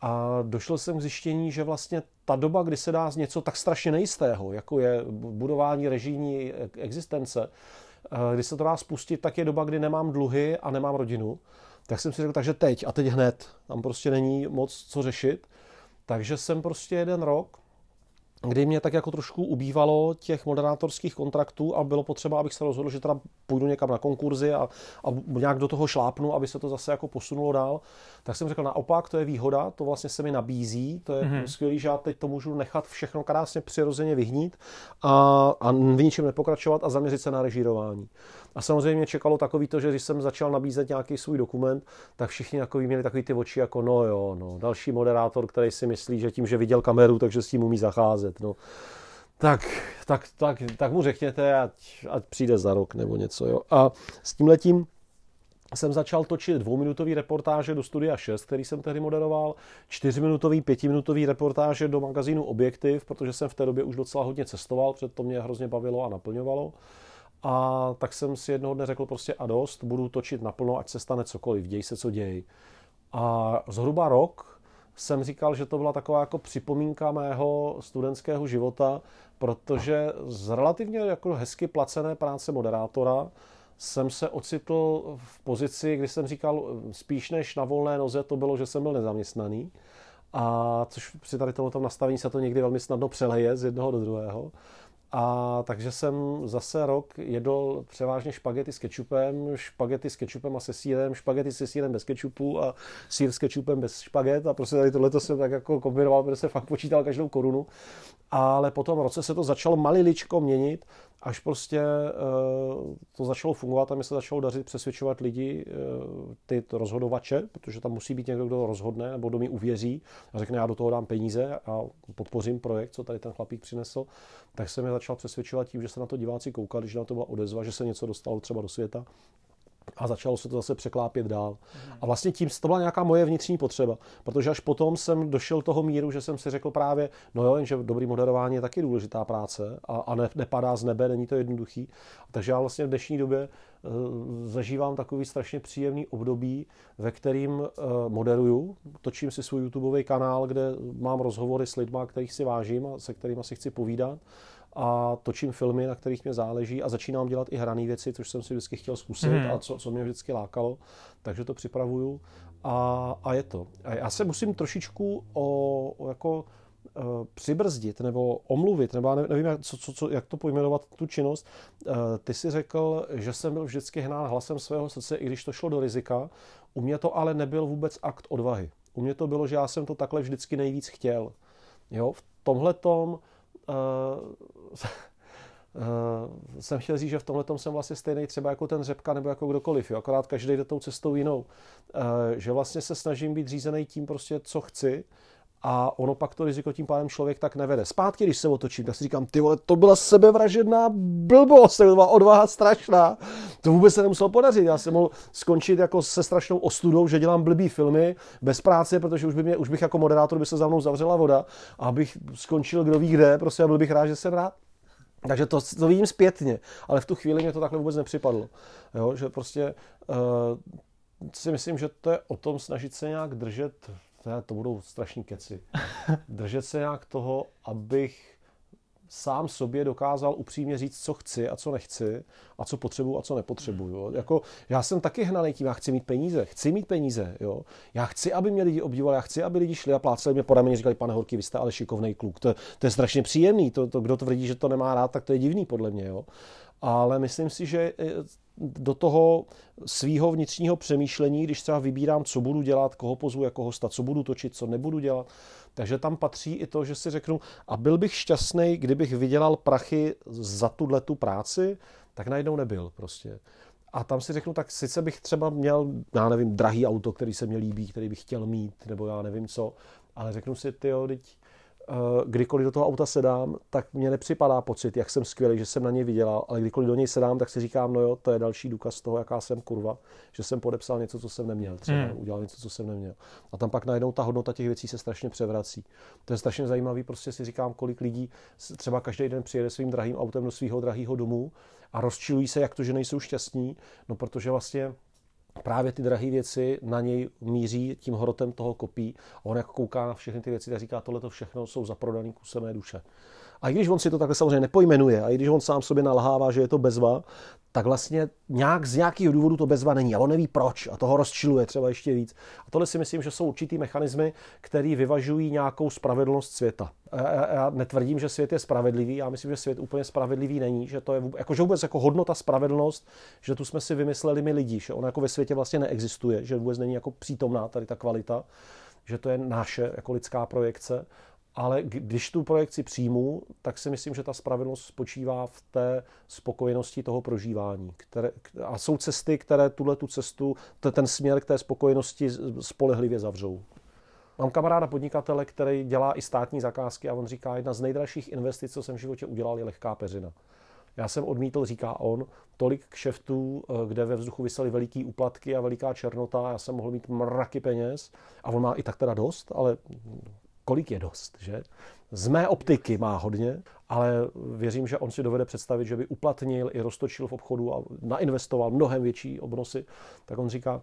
A došel jsem k zjištění, že vlastně ta doba, kdy se dá něco tak strašně nejistého, jako je budování režijní existence, když se to dá spustit, tak je doba, kdy nemám dluhy a nemám rodinu. Tak jsem si řekl, takže teď a teď hned. Tam prostě není moc co řešit. Takže jsem prostě jeden rok, kdy mě tak jako trošku ubývalo těch moderátorských kontraktů a bylo potřeba, abych se rozhodl, že teda půjdu někam na konkurzy a, a nějak do toho šlápnu, aby se to zase jako posunulo dál. Tak jsem řekl, naopak, to je výhoda, to vlastně se mi nabízí, to je mm-hmm. skvělý, že já teď to můžu nechat všechno krásně přirozeně vyhnít a, a v ničem nepokračovat a zaměřit se na režírování. A samozřejmě mě čekalo takový to, že když jsem začal nabízet nějaký svůj dokument, tak všichni takový měli takový ty oči jako no jo, no, další moderátor, který si myslí, že tím, že viděl kameru, takže s tím umí zacházet. No. Tak, tak, tak, tak mu řekněte, ať, ať přijde za rok nebo něco. Jo. A s tímhletím jsem začal točit dvouminutový reportáže do Studia šest, který jsem tehdy moderoval, čtyřminutový, pětiminutový reportáže do magazínu Objektiv, protože jsem v té době už docela hodně cestoval, protože to mě hrozně bavilo a naplňovalo. A tak jsem si jednoho dne řekl prostě a dost, budu točit naplno, ať se stane cokoliv, děj se, co děj. A zhruba rok jsem říkal, že to byla taková jako připomínka mého studentského života, protože z relativně jako hezky placené práce moderátora jsem se ocitl v pozici, kdy jsem říkal, spíš než na volné noze to bylo, že jsem byl nezaměstnaný. A což při tady tomto nastavení se to někdy velmi snadno přeleje z jednoho do druhého. A takže jsem zase rok jedl převážně špagety s kečupem, špagety s kečupem a se sýrem, špagety se sýrem bez kečupu a sýr s kečupem bez špaget. A prostě tady tohleto jsem tak jako kombinoval, protože jsem fakt počítal každou korunu. Ale po tom roce se to začalo maliličko měnit, až prostě uh, to začalo fungovat a mi se začalo dařit přesvědčovat lidi, uh, ty rozhodovače, protože tam musí být někdo, kdo to rozhodne, nebo kdo mi uvěří a řekne, já do toho dám peníze a podpořím projekt, co tady ten chlapík přinesl. Tak jsem je začal přesvědčovat tím, že se na to diváci koukali, že na to byla odezva, že se něco dostalo třeba do světa. A začalo se to zase překlápět dál. A vlastně tím to byla nějaká moje vnitřní potřeba, protože až potom jsem došel toho míru, že jsem si řekl právě, no jo, jenže dobrý moderování je taky důležitá práce a, a ne, nepadá z nebe, není to jednoduchý. Takže já vlastně v dnešní době uh, zažívám takový strašně příjemný období, ve kterým uh, moderuju, točím si svůj YouTubeový kanál, kde mám rozhovory s lidma, kterých si vážím a se kterými si chci povídat. A točím filmy, na kterých mě záleží a začínám dělat i hrané věci, což jsem si vždycky chtěl zkusit hmm. a co, co mě vždycky lákalo, takže to připravuju a, a je to. A já se musím trošičku o, o jako e, přibrzdit nebo omluvit, nebo ne, nevím, jak, co, co, jak to pojmenovat, tu činnost. E, ty si řekl, že jsem byl vždycky hnán hlasem svého srdce, i když to šlo do rizika. U mě to ale nebyl vůbec akt odvahy. U mě to bylo, že já jsem to takhle vždycky nejvíc chtěl. Jo? V tomhletom Uh, uh, jsem chtěl říct, že v tomhletom jsem vlastně stejný třeba jako ten Řepka nebo jako kdokoliv, jo? Akorát každý jde tou cestou jinou, uh, že vlastně se snažím být řízený tím prostě, co chci a ono pak to riziko tím pádem člověk tak nevede. Zpátky, když se otočím, tak si říkám, ty vole, to byla sebevražedná blbost, to byla odvaha strašná, to vůbec se nemuselo podařit, já jsem mohl skončit jako se strašnou ostudou, že dělám blbý filmy bez práce, protože už, by mě, už bych jako moderátor by se za mnou zavřela voda a abych skončil kdo ví kde, prostě a byl bych rád, že jsem rád. Takže to, to vidím zpětně, ale v tu chvíli mě to takhle vůbec nepřipadlo, jo, že prostě uh, si myslím, že to je o tom snažit se nějak držet. To budou strašní keci. Držet se nějak toho, abych sám sobě dokázal upřímně říct, co chci a co nechci, a co potřebuju a co nepotřebuju. Jako, já jsem taky hnanej tím, já chci mít peníze, chci mít peníze, jo. Já chci, aby mě lidi obdivovali, já chci, aby lidi šli a plácali mě po rameni, říkali, pane Horký, vy jste ale šikovnej kluk, to, to je strašně příjemný, to, to, kdo tvrdí, že to nemá rád, tak to je divný podle mě, jo. Ale myslím si, že do toho svýho vnitřního přemýšlení, když třeba vybírám, co budu dělat, koho pozvu jako hosta, co budu točit, co nebudu dělat, takže tam patří i to, že si řeknu, a byl bych šťastný, kdybych vydělal prachy za tuhletu práci, tak najednou nebyl prostě. A tam si řeknu, tak sice bych třeba měl, já nevím, drahý auto, který se mi líbí, který bych chtěl mít, nebo já nevím co, ale řeknu si, tyjo, teď kdykoliv do toho auta sedám, tak mě nepřipadá pocit, jak jsem skvělý, že jsem na něj vydělal, ale kdykoliv do něj sedám, tak si říkám, no jo, to je další důkaz toho, jaká jsem kurva, že jsem podepsal něco, co jsem neměl, třeba hmm. udělal něco, co jsem neměl. A tam pak najednou ta hodnota těch věcí se strašně převrací. To je strašně zajímavý, prostě si říkám, kolik lidí třeba každý den přijede svým drahým autem do svého drahého domu a rozčilují se, jak to, že nejsou šťastní, no protože vlastně právě ty drahé věci na něj míří tím hrotem toho kopí. A on jako kouká na všechny ty věci a říká, tohle to všechno jsou zaprodaný kusy mé duše. A i když on si to takhle samozřejmě nepojmenuje, a i když on sám sobě nalhává, že je to bezva, tak vlastně nějak z nějakého důvodu to bezva není. A on neví proč a toho rozčiluje třeba ještě víc. A tohle si myslím, že jsou určitý mechanismy, které vyvažují nějakou spravedlnost světa. Já netvrdím, že svět je spravedlivý, já myslím, že svět úplně spravedlivý není, že to je vůbec, jako, že vůbec jako hodnota spravedlnost, že tu jsme si vymysleli my lidi, že ona jako ve světě vlastně neexistuje, že vůbec není jako přítomná tady ta kvalita, že to je naše jako lidská projekce. Ale když tu projekci přijmu, tak si myslím, že ta spravedlnost spočívá v té spokojenosti toho prožívání. Které, a jsou cesty, které tuhle tu cestu, ten směr k té spokojenosti spolehlivě zavřou. Mám kamaráda podnikatele, který dělá i státní zakázky a on říká, jedna z nejdražších investic, co jsem v životě udělal, je lehká peřina. Já jsem odmítl, říká on, tolik kšeftů, kde ve vzduchu visely veliký úplatky a veliká černota, já jsem mohl mít mraky peněz a on má i tak teda dost, ale kolik je dost, že? Z mé optiky má hodně, ale věřím, že on si dovede představit, že by uplatnil i roztočil v obchodu a nainvestoval mnohem větší obnosy. Tak on říká,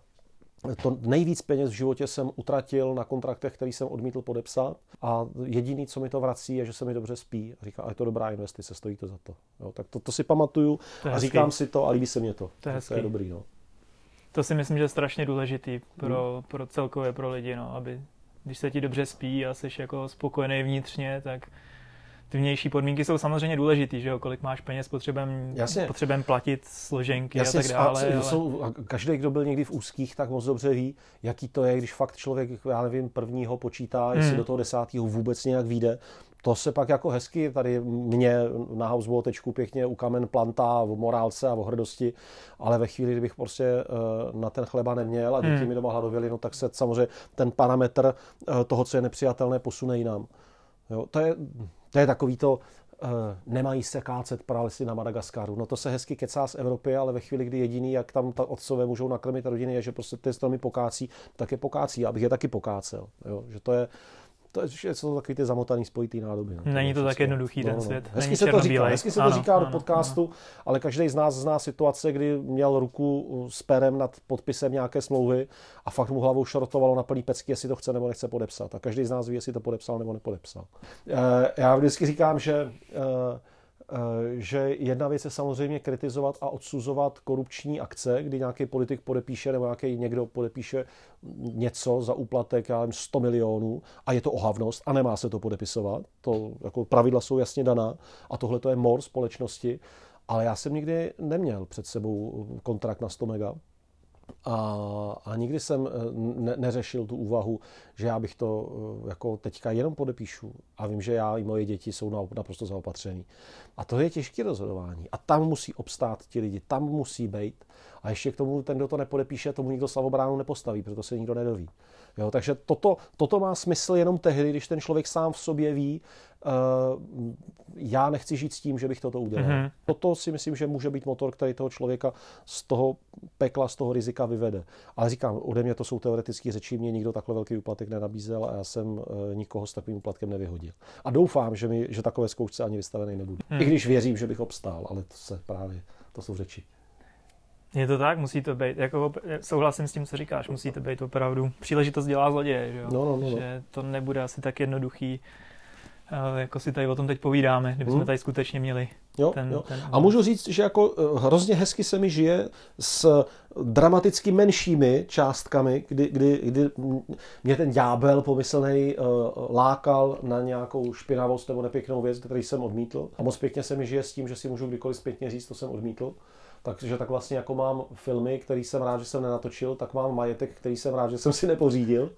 to nejvíc peněz v životě jsem utratil na kontraktech, který jsem odmítl podepsat a jediný, co mi to vrací, je, že se mi dobře spí. A říká, a je to dobrá investice, stojí to za to. Jo, tak to, to si pamatuju to a hezký. Říkám si to a líbí se mě to. To je, to je dobrý. No. To si myslím, že je strašně důležitý pro, hmm. pro celkově pro lidi, no, aby když se ti dobře spí a jsi jako spokojený vnitřně, tak, ty vnější podmínky jsou samozřejmě důležitý, že jo, kolik máš peněz, potřebem, potřebem platit složenky Jasně. a tak dále. Ale... Jsou, a každý, kdo byl někdy v úzkých, tak moc dobře ví, jaký to je, když fakt člověk, já nevím, prvního počítá, hmm. jestli do toho desátého vůbec nějak vyjde. To se pak jako hezky, tady mě na Houseboatečku pěkně u kamen plantá o morálce a o hrdosti, ale ve chvíli, kdybych prostě na ten chleba neměl a děti hmm. mi doma hladověly, no tak se samozřejmě ten parametr toho, co je nepřijatelné, posune jinam. Jo, to je, to je takový to, uh, nemají se kácet pralesy na Madagaskaru. No to se hezky kecá z Evropy, ale ve chvíli, kdy jediný, jak tam ta otcové můžou nakrmit rodiny, je, že prostě ty stromy pokácí, tak je pokácí, abych je taky pokácel. Jo, že to je, to je, jsou takový ty zamotaný spojitý nádoby. No, není to, to tak jednoduchý ten no, no. svět. Hezky není se to říká, hezky se ano, to říká ano, do podcastu, ano. ale každý z nás zná situace, kdy měl ruku s perem nad podpisem nějaké smlouvy a fakt mu hlavou šrotovalo na plný pecky, jestli to chce nebo nechce podepsat. A každý z nás ví, jestli to podepsal nebo nepodepsal. Já vždycky říkám, že, že jedna věc je samozřejmě kritizovat a odsuzovat korupční akce, kdy nějaký politik podepíše nebo nějaký někdo podepíše něco za úplatek, já nevím, sto milionů a je to ohavnost a nemá se to podepisovat. To, jako, pravidla jsou jasně daná a tohle to je mor společnosti, ale já jsem nikdy neměl před sebou kontrakt na sto mega a, a nikdy jsem ne, neřešil tu úvahu, že já bych to jako teďka jenom podepíšu a vím, že já i moje děti jsou naprosto zaopatřený. A to je těžké rozhodování a tam musí obstát ti lidi, tam musí být. A ještě k tomu ten, kdo to nepodepíše, tomu nikdo slavobránu nepostaví, protože se nikdo nedoví. Jo, takže toto, toto má smysl jenom tehdy, když ten člověk sám v sobě ví, uh, já nechci žít s tím, že bych toto udělal. Mm-hmm. Toto si myslím, že může být motor, který toho člověka z toho pekla, z toho rizika vyvede. Ale říkám, ode mě to jsou teoretické řeči, mě nikdo takhle velký úplatek nenabízel a já jsem uh, nikoho s takovým úplatkem nevyhodil. A doufám, že, mi, že takové zkoušce ani vystavený nebudu. Mm. I když věřím, že bych obstál, ale to se právě, to jsou řeči. Je to tak, musí to být, jako souhlasím s tím, co říkáš, musí to být opravdu, příležitost dělá zloděje, že jo, no, no, no. že to nebude asi tak jednoduchý, jako si tady o tom teď povídáme, kdybychom hmm. tady skutečně měli. Jo, ten, jo. Ten... A můžu říct, že jako hrozně hezky se mi žije s dramaticky menšími částkami, kdy, kdy, kdy mě ten ďábel pomyslnej lákal na nějakou špinavost nebo nepěknou věc, který jsem odmítl. A moc pěkně se mi žije s tím, že si můžu kdykoliv zpětně říct, to jsem odmítl. Takže tak vlastně jako mám filmy, který jsem rád, že jsem nenatočil, tak mám majetek, který jsem rád, že jsem si nepořídil.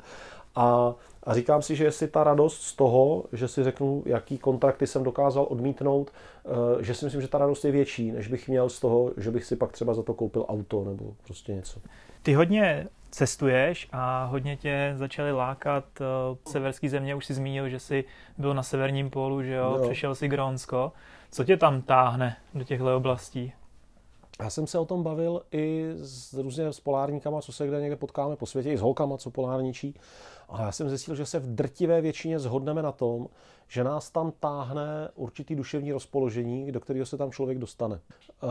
A, a říkám si, že jestli ta radost z toho, že si řeknu, jaký kontrakty jsem dokázal odmítnout, že si myslím, že ta radost je větší, než bych měl z toho, že bych si pak třeba za to koupil auto nebo prostě něco. Ty hodně cestuješ a hodně tě začaly lákat severské země. Už si zmínil, že jsi byl na severním pólu, že jo, jo. Přešel si Grónsko. Co tě tam táhne do těchto oblastí? Já jsem se o tom bavil i s různě s polárníkama, co se kde někde potkáme po světě, i s holkama, co polárničí. A já jsem zjistil, že se v drtivé většině shodneme na tom, že nás tam táhne určitý duševní rozpoložení, do kterého se tam člověk dostane. Uh,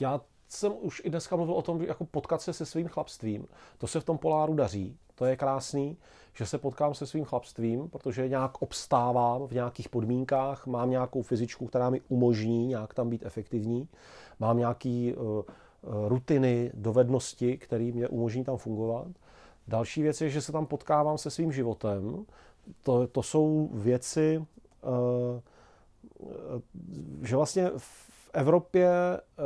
já jsem už i dneska mluvil o tom, jako potkat se se svým chlapstvím. To se v tom poláru daří. To je krásný, že se potkám se svým chlapstvím, protože nějak obstávám v nějakých podmínkách, mám nějakou fyzičku, která mi umožní nějak tam být efektivní, mám nějaké uh, rutiny, dovednosti, které mě umožní tam fungovat. Další věc je, že se tam potkávám se svým životem. To, to jsou věci, uh, že vlastně v Evropě uh,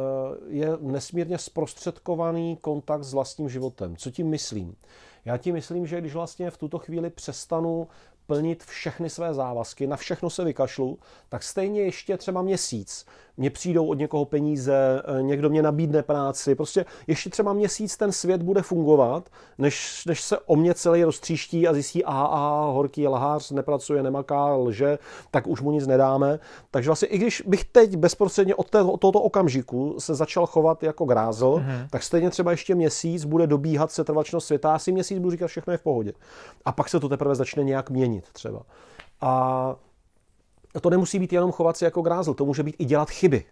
je nesmírně zprostředkovaný kontakt s vlastním životem. Co tím myslím? Já ti myslím, že když vlastně v tuto chvíli přestanu plnit všechny své závazky, na všechno se vykašlu, tak stejně ještě třeba měsíc mě přijdou od někoho peníze, někdo mě nabídne práci, prostě ještě třeba měsíc ten svět bude fungovat, než, než se o mě celý roztříští a zjistí, aha, aha, Horký lhář, nepracuje, nemaká, lže, tak už mu nic nedáme. Takže vlastně i když bych teď bezprostředně od této, tohoto okamžiku se začal chovat jako grázel, mm-hmm. tak stejně třeba ještě měsíc bude dobíhat setrvačnost světa, asi měsíc budu říkat, všechno je v pohodě. A pak se to teprve začne nějak měnit třeba. A to nemusí být jenom chovat se jako grázl, to může být i dělat chyby,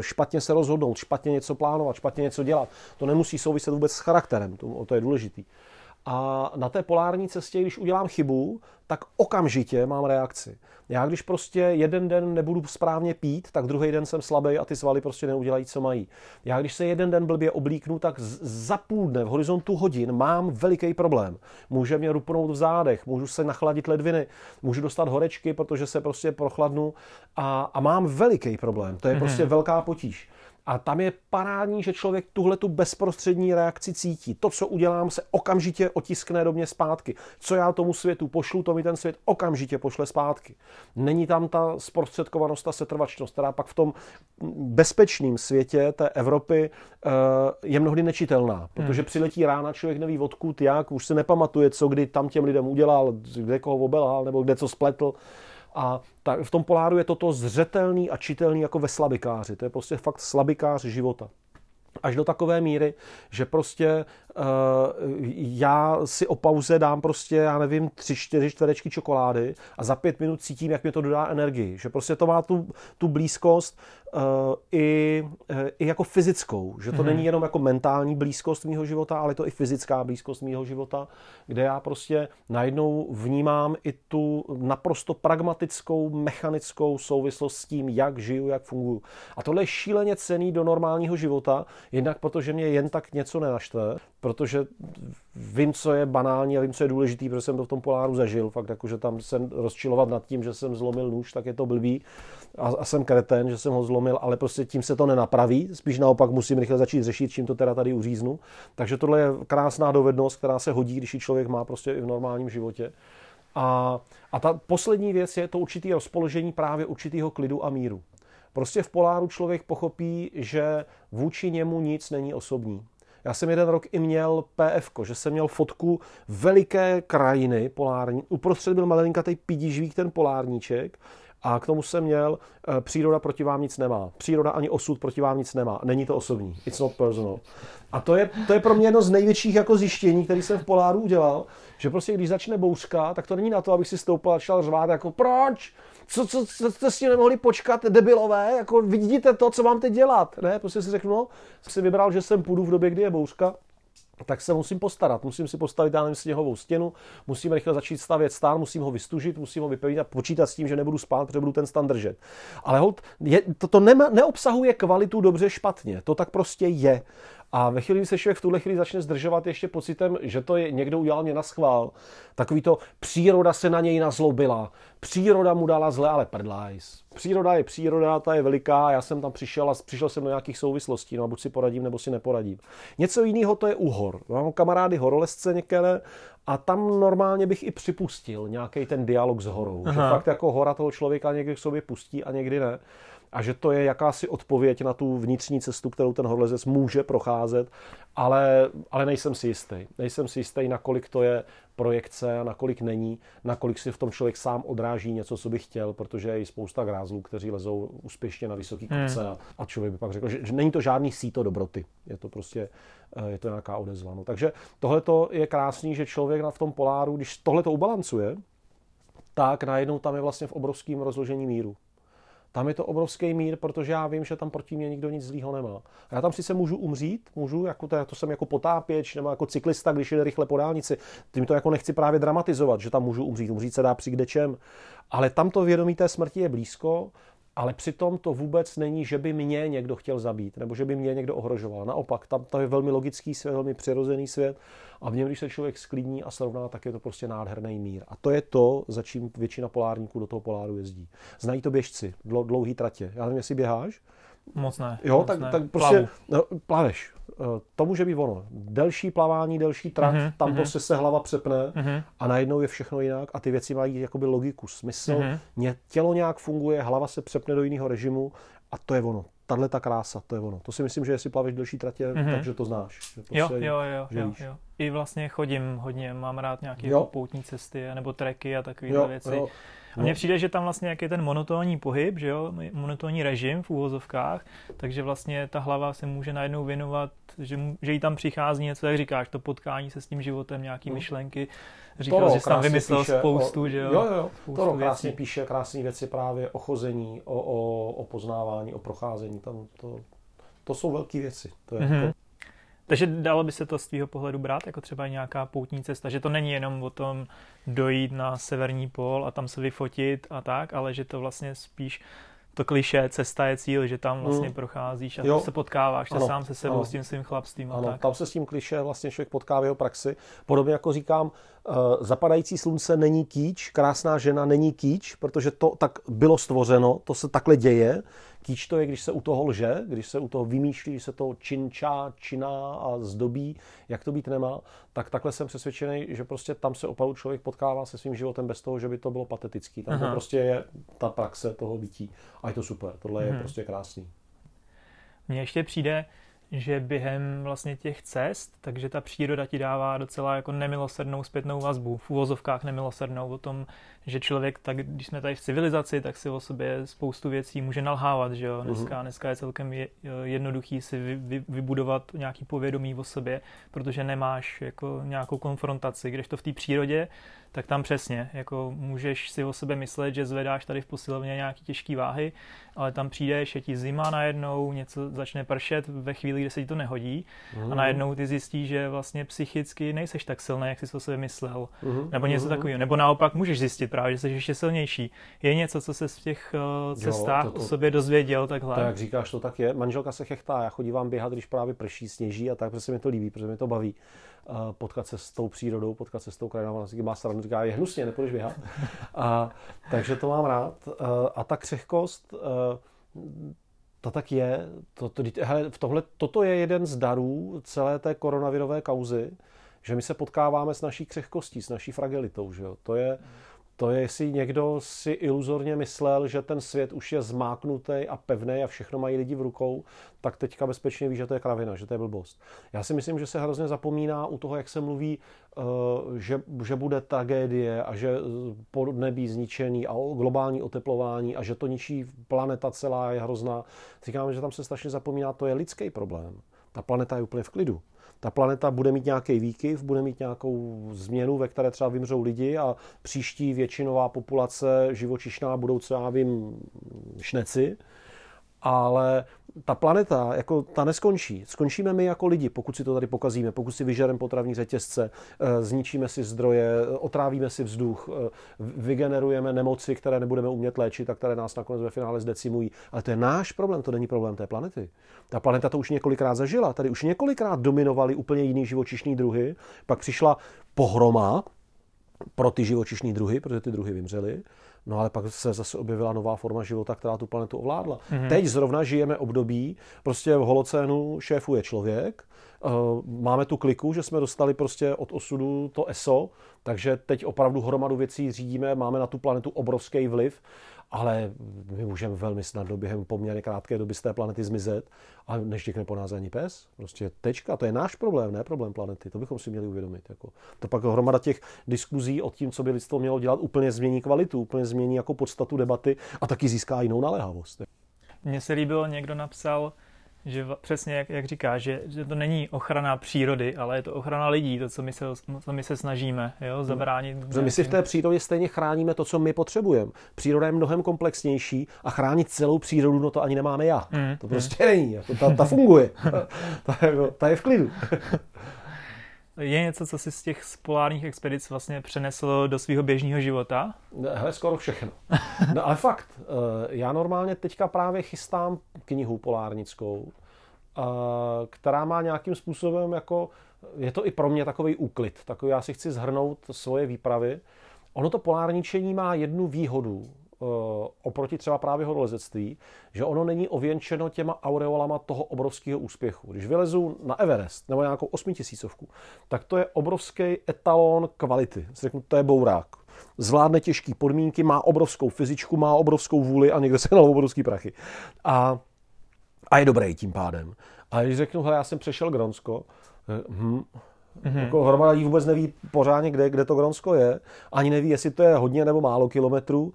špatně se rozhodnout, špatně něco plánovat, špatně něco dělat. To nemusí souviset vůbec s charakterem, to je důležitý. A na té polární cestě, když udělám chybu, tak okamžitě mám reakci. Já když prostě jeden den nebudu správně pít, tak druhý den jsem slabý a ty svaly prostě neudělají, co mají. Já když se jeden den blbě oblíknu, tak za půl dne v horizontu hodin mám veliký problém. Může mě rupnout v zádech, můžu se nachladit ledviny, můžu dostat horečky, protože se prostě prochladnu a, a mám veliký problém. To je prostě velká potíž. A tam je parádní, že člověk tuhle tu bezprostřední reakci cítí. To, co udělám, se okamžitě otiskne do mě zpátky. Co já tomu světu pošlu, to mi ten svět okamžitě pošle zpátky. Není tam ta zprostředkovanost, ta setrvačnost, která pak v tom bezpečném světě té Evropy je mnohdy nečitelná. Protože přiletí rána, člověk neví odkud, jak, už se nepamatuje, co kdy tam těm lidem udělal, kde koho obelhal nebo kde co spletl. A tak v tom poláru je toto zřetelný a čitelný jako ve slabikáři. To je prostě fakt slabikář života. Až do takové míry, že prostě uh, já si o pauze dám prostě, já nevím, tři, čtyři čtverečky čokolády a za pět minut cítím, jak mi to dodá energii. Že prostě to má tu, tu blízkost uh, i, uh, i jako fyzickou. Že to mm-hmm. není jenom jako mentální blízkost mýho života, ale to i fyzická blízkost mýho života, kde já prostě najednou vnímám i tu naprosto pragmatickou, mechanickou souvislost s tím, jak žiju, jak funguju. A tohle je šíleně cenný do normálního života, jednak protože mě jen tak něco nenaštve, protože vím, co je banální a vím, co je důležitý, protože jsem to v tom poláru zažil. Fakt jako, že tam jsem rozčilovat nad tím, že jsem zlomil nůž, tak je to blbý a, a jsem kretén, že jsem ho zlomil, ale prostě tím se to nenapraví. Spíš naopak musím rychle začít řešit, čím to teda tady uříznu. Takže tohle je krásná dovednost, která se hodí, když ji člověk má prostě i v normálním životě. A, a ta poslední věc je to určitý rozpoložení právě určitýho klidu a míru. Prostě v poláru člověk pochopí, že vůči němu nic není osobní. Já jsem jeden rok i měl PFko, že jsem měl fotku veliké krajiny polární. Uprostřed byl malinkatej pidížvík, ten polárníček. A k tomu jsem měl, příroda proti vám nic nemá. Příroda ani osud proti vám nic nemá. Není to osobní. It's not personal. A to je, to je pro mě jedno z největších jako zjištění, který jsem v poláru udělal, že prostě když začne bouřka, tak to není na to, abych si stoupal a začal řvát jako proč? Co, co, co jste s tím nemohli počkat, debilové? Jako vidíte to, co mám teď dělat? Ne, prostě si řeknu, no, jsem si vybral, že sem půjdu v době, kdy je bouřka, tak se musím postarat. Musím si postavit, já nevím, sněhovou stěnu, musím rychle začít stavět stán, musím ho vystužit, musím ho vypevnit a počítat s tím, že nebudu spát, protože budu ten stan držet. Ale holt, je, to, to nema, neobsahuje kvalitu dobře špatně, to tak prostě je. A ve chvíli, kdy se člověk v tuhle chvíli začne zdržovat ještě pocitem, že to je někdo udělal mě na schvál, takový to příroda se na něj nazlobila, příroda mu dala zle, ale prdlajs. Příroda je příroda, ta je veliká, já jsem tam přišel a přišel jsem do nějakých souvislostí, no a buď si poradím, nebo si neporadím. Něco jiného to je u hor. Mám kamarády horolezce některé a tam normálně bych i připustil nějaký ten dialog s horou. Že fakt jako hora toho člověka někdy k sobě pustí a někdy ne. A že to je jakási odpověď na tu vnitřní cestu, kterou ten horlezec může procházet, ale, ale nejsem si jistý. Nejsem si jistý, nakolik to je projekce a nakolik není, nakolik si v tom člověk sám odráží něco, co by chtěl, protože je spousta grázlů, kteří lezou úspěšně na vysoký kopce hmm. a člověk by pak řekl, že, že není to žádný síto dobroty, je to prostě je to nějaká odezva. No, takže tohleto je krásný, že člověk v tom poláru, když tohleto ubalancuje, tak najednou tam je vlastně v obrovském rozložení míru. Tam je to obrovský mír, protože já vím, že tam proti mě nikdo nic zlýho nemá. Já tam sice můžu umřít, můžu, jako to, to jsem jako potápěč nebo jako cyklista, když jede rychle po dálnici. Tím to jako nechci právě dramatizovat, že tam můžu umřít. Umřít se dá při kdečem. Ale tam to vědomí té smrti je blízko, ale přitom to vůbec není, že by mě někdo chtěl zabít nebo že by mě někdo ohrožoval. Naopak, tam to je velmi logický svět, velmi přirozený svět a v něm, když se člověk sklidní a srovná, tak je to prostě nádherný mír. A to je to, za čím většina polárníků do toho poláru jezdí. Znají to běžci, dlouhý tratě. Já nevím, jestli běháš. Moc ne. Jo, moc tak, ne. tak prostě no, plaveš. To může být ono. Delší plavání, delší trať, uh-huh, tam uh-huh. prostě se hlava přepne uh-huh. a najednou je všechno jinak a ty věci mají jakoby logiku, smysl. Uh-huh. Tělo nějak funguje, hlava se přepne do jiného režimu a to je ono. Tahle ta krása, to je ono. To si myslím, že jestli plaveš delší tratě, uh-huh. takže to znáš. Že prostě jo, jo, jo, jo, jo. I vlastně chodím hodně, mám rád nějaké jo. poutní cesty nebo treky a takovéhle věci. Jo. A mně přijde, že tam vlastně jak je ten monotónní pohyb, že jo, monotónní režim v úvozovkách, takže vlastně ta hlava se může najednou věnovat, že, že jí tam přichází něco, jak říkáš, to potkání se s tím životem, nějaký myšlenky. Říkal, Toro, že jsi tam vymyslel píše, spoustu, o, že jo? Jo, jo, Toro krásně věcí. Píše krásné věci právě o chození, o, o, o poznávání, o procházení, tam to, to jsou velké věci. To je mm-hmm. jako... Takže dalo by se to z tvýho pohledu brát jako třeba nějaká poutní cesta, že to není jenom o tom dojít na severní pól a tam se vyfotit a tak, ale že to vlastně spíš to klišé cesta je cíl, že tam vlastně mm. procházíš a tam se potkáváš se sám se sebou, ano. s tím svým chlapstvím a ano, tak. Tam se s tím klišé vlastně člověk potkává v jeho praxi. Podobně jako říkám, zapadající slunce není kýč, krásná žena není kýč, protože to tak bylo stvořeno, to se takhle děje. Kýč to je, když se u toho lže, když se u toho vymýšlí, když se to činčá, činá a zdobí, jak to být nemá, tak takhle jsem přesvědčený, že prostě tam se opravdu člověk potkává se svým životem bez toho, že by to bylo patetický. Tam to prostě je ta praxe toho bytí. A je to super, tohle hmm. je prostě krásný. Mně ještě přijde, že během vlastně těch cest, takže ta příroda ti dává docela jako nemilosrdnou zpětnou vazbu, v uvozovkách nemilosrdnou, o tom, že člověk, tak když jsme tady v civilizaci, tak si o sobě spoustu věcí může nalhávat, že jo, dneska, dneska je celkem jednoduchý si vy, vy, vybudovat nějaký povědomí o sobě, protože nemáš jako nějakou konfrontaci, kdežto v té přírodě, tak tam přesně, jako můžeš si o sebe myslet, že zvedáš tady v posilovně nějaký těžký váhy, ale tam přijdeš, je ti zima najednou, něco začne pršet ve chvíli, kdy se ti to nehodí mm. a najednou ty zjistíš, že vlastně psychicky nejseš tak silný, jak jsi si o sebe myslel, mm. nebo něco mm. takového, nebo naopak můžeš zjistit právě, že jsi ještě silnější. Je něco, co se v těch cestách jo, to, to, o sobě dozvěděl takhle. Tak jak říkáš, to tak je. Manželka se chechtá, já chodím vám běhat, když právě prší, sněží a tak, protože se mi to líbí, protože mi to baví. Potkat se s tou přírodou, potkat se s tou krajinou, má stranu, říká, je hnusně, nepůjdeš běhat. A, takže to mám rád. A ta křehkost, to tak je. To, to, hele, v tohle, toto je jeden z darů celé té koronavirové kauzy, že my se potkáváme s naší křehkostí, s naší fragilitou. Že jo? To je, to je, jestli někdo si iluzorně myslel, že ten svět už je zmáknutý a pevný a všechno mají lidi v rukou, tak teďka bezpečně ví, že to je kravina, že to je blbost. Já si myslím, že se hrozně zapomíná u toho, jak se mluví, že, že bude tragédie a že podnebí zničený a globální oteplování a že to ničí planeta celá je hrozná. Říkám, že tam se strašně zapomíná, to je lidský problém. Ta planeta je úplně v klidu. Ta planeta bude mít nějaký výkyv, bude mít nějakou změnu, ve které třeba vymřou lidi a příští většinová populace živočišná budou, co já vím, šneci. Ale ta planeta, jako ta neskončí. Skončíme my jako lidi, pokud si to tady pokazíme, pokud si vyžereme potravní řetězce, zničíme si zdroje, otrávíme si vzduch, vygenerujeme nemoci, které nebudeme umět léčit a které nás nakonec ve finále zdecimují. Ale to je náš problém, to není problém té planety. Ta planeta to už několikrát zažila, tady už několikrát dominovaly úplně jiný živočišní druhy, pak přišla pohroma pro ty živočišní druhy, protože ty druhy vymřely. No ale pak se zase objevila nová forma života, která tu planetu ovládla. Mm-hmm. Teď zrovna žijeme období, prostě v holocénu šéfuje člověk, máme tu kliku, že jsme dostali prostě od osudu to eso, takže teď opravdu hromadu věcí řídíme, máme na tu planetu obrovský vliv, ale my můžeme velmi snadno během poměrně krátké doby z té planety zmizet, a neštěkne po nás ani pes. Prostě tečka, to je náš problém, ne problém planety, to bychom si měli uvědomit. Jako. To pak hromada těch diskuzí o tím, co by lidstvo mělo dělat, úplně změní kvalitu, úplně změní jako podstatu debaty a taky získá jinou naléhavost. Mně se líbilo, někdo napsal, že přesně jak, jak říká, že, že to není ochrana přírody, ale je to ochrana lidí, to, co my se, co my se snažíme, jo, zabránit. Hmm. My si v té přírodě stejně chráníme to, co my potřebujeme. Příroda je mnohem komplexnější a chránit celou přírodu, no to ani nemáme já. Hmm. To prostě hmm. není, jako ta, ta funguje, ta, ta je v klidu. Je něco, co si z těch polárních expedic vlastně přeneslo do svého běžného života? Hele, skoro všechno. No ale fakt, já normálně teďka právě chystám knihu polárnickou, která má nějakým způsobem jako, je to i pro mě takový úklid, takový, já si chci shrnout svoje výpravy. Ono to polárničení má jednu výhodu oproti třeba právě horolezectví, že ono není ověnčeno těma aureolama toho obrovského úspěchu. Když vylezu na Everest nebo nějakou osmitisícovku, tak to je obrovský etalon kvality. Řeknu, to je bourák. Zvládne těžké podmínky, má obrovskou fyzičku, má obrovskou vůli a někde se na obrovský prachy. A, a je dobrý tím pádem. A když řeknu, hele, já jsem přešel Grónsko, hm, Mm-hmm. Jako hromada lidí vůbec neví pořádně, kde, kde to Grónsko je, ani neví, jestli to je hodně nebo málo kilometrů,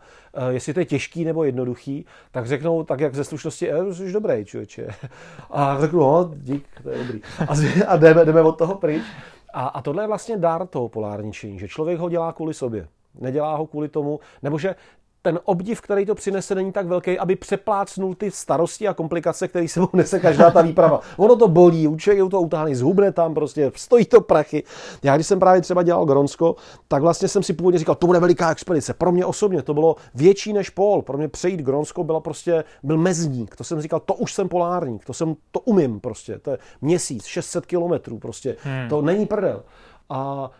jestli to je těžký nebo jednoduchý, tak řeknou, tak jak ze slušnosti, je, jsi dobrý, člověče. A řeknu, no, dík, to je dobrý. A, a jdeme, jdeme od toho pryč. A, a tohle je vlastně dar toho polárničení, že člověk ho dělá kvůli sobě, nedělá ho kvůli tomu, nebo že ten obdiv, který to přinese, není tak velký, aby přeplácnul ty starosti a komplikace, které sebou nese každá ta výprava. Ono to bolí, učejí to utáhne, zhubne tam, prostě stojí to prachy. Já když jsem právě třeba dělal Grónsko, tak vlastně jsem si původně říkal, to bude veliká expedice. Pro mě osobně to bylo větší než pól. Pro mě přejít Grónsko byla prostě byl mezník. To jsem říkal, to už jsem polárník, to jsem to umím prostě. To je měsíc, šest set kilometrů prostě. Hmm. To není prdel. A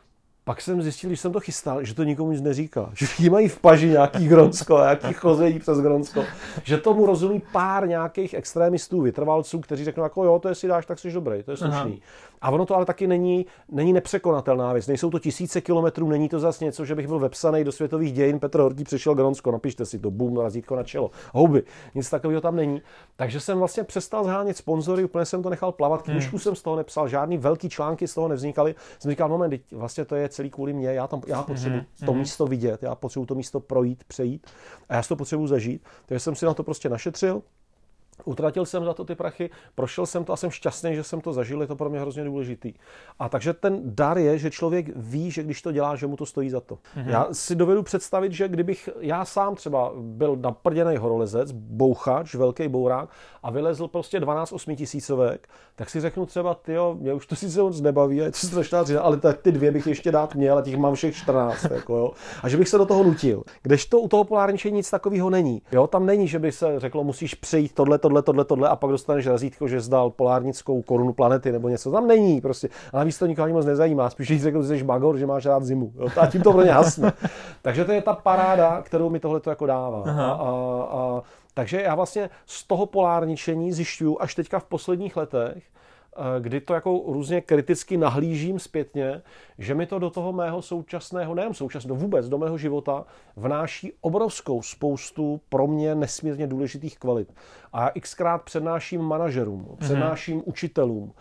pak jsem zjistil, když jsem to chystal, že to nikomu nic neříká. Že všichni mají v paži nějaký Grónsko, nějaký chozejí přes Grónsko. Že tomu rozumí pár nějakých extrémistů, vytrvalců, kteří řeknou jako jo, to jestli dáš, tak jsi dobrý, to je slušný. Aha. A ono to ale taky není, není nepřekonatelná věc. Nejsou to tisíce kilometrů, není to zas něco, že bych byl vepsaný do světových dějin. Petr Horký přešel Grónsko, napište si to, bum, razítko na čelo, houby. Nic takového tam není. Takže jsem vlastně přestal zhánět sponzory, úplně jsem to nechal plavat. Knížku jsem z toho nepsal, žádný velký články z toho nevznikaly. Jsem říkal, moment, vlastně to je celý kvůli mě, já, tam, já potřebuji mm-hmm. to místo vidět, já potřebuji to místo projít, přejít a já si to potřebuji zažít. Takže jsem si na to prostě našetřil, utratil jsem za to ty prachy, prošel jsem to a jsem šťastný, že jsem to zažil, je to pro mě hrozně důležitý. A takže ten dar je, že člověk ví, že když to dělá, že mu to stojí za to. Mm-hmm. Já si dovedu představit, že kdybych já sám třeba byl naprděnej horolezec, bouchač, velký bourák a vylezl prostě dvanáct osmitisícovek, tak si řeknu třeba, tyjo, mě už to sice moc nebaví, je to strašná dřina, ale ty dvě bych ještě dát měl a těch mám všech čtrnáct. Jako, jo. A že bych se do toho nutil. Kdežto u toho polárničení nic takového není. Jo, tam není, že by se řeklo, musíš přejít tohle, tohle, tohle, tohle a pak dostaneš razítko, že zdal polárnickou korunu planety nebo něco. Tam není prostě. A navíc to nikoho ani moc nezajímá. Spíš jsi řekl, že jsi magor, že máš rád zimu. Jo? A tím to pro ně hasne. Takže to je ta paráda, kterou mi tohle to jako dává. A, a, a, takže já vlastně z toho polárničení zjišťuju až teďka v posledních letech, kdy to jako různě kriticky nahlížím zpětně, že mi to do toho mého současného, nejen současného, vůbec do mého života vnáší obrovskou spoustu pro mě nesmírně důležitých kvalit. A já xkrát přednáším manažerům, přednáším mm-hmm. učitelům,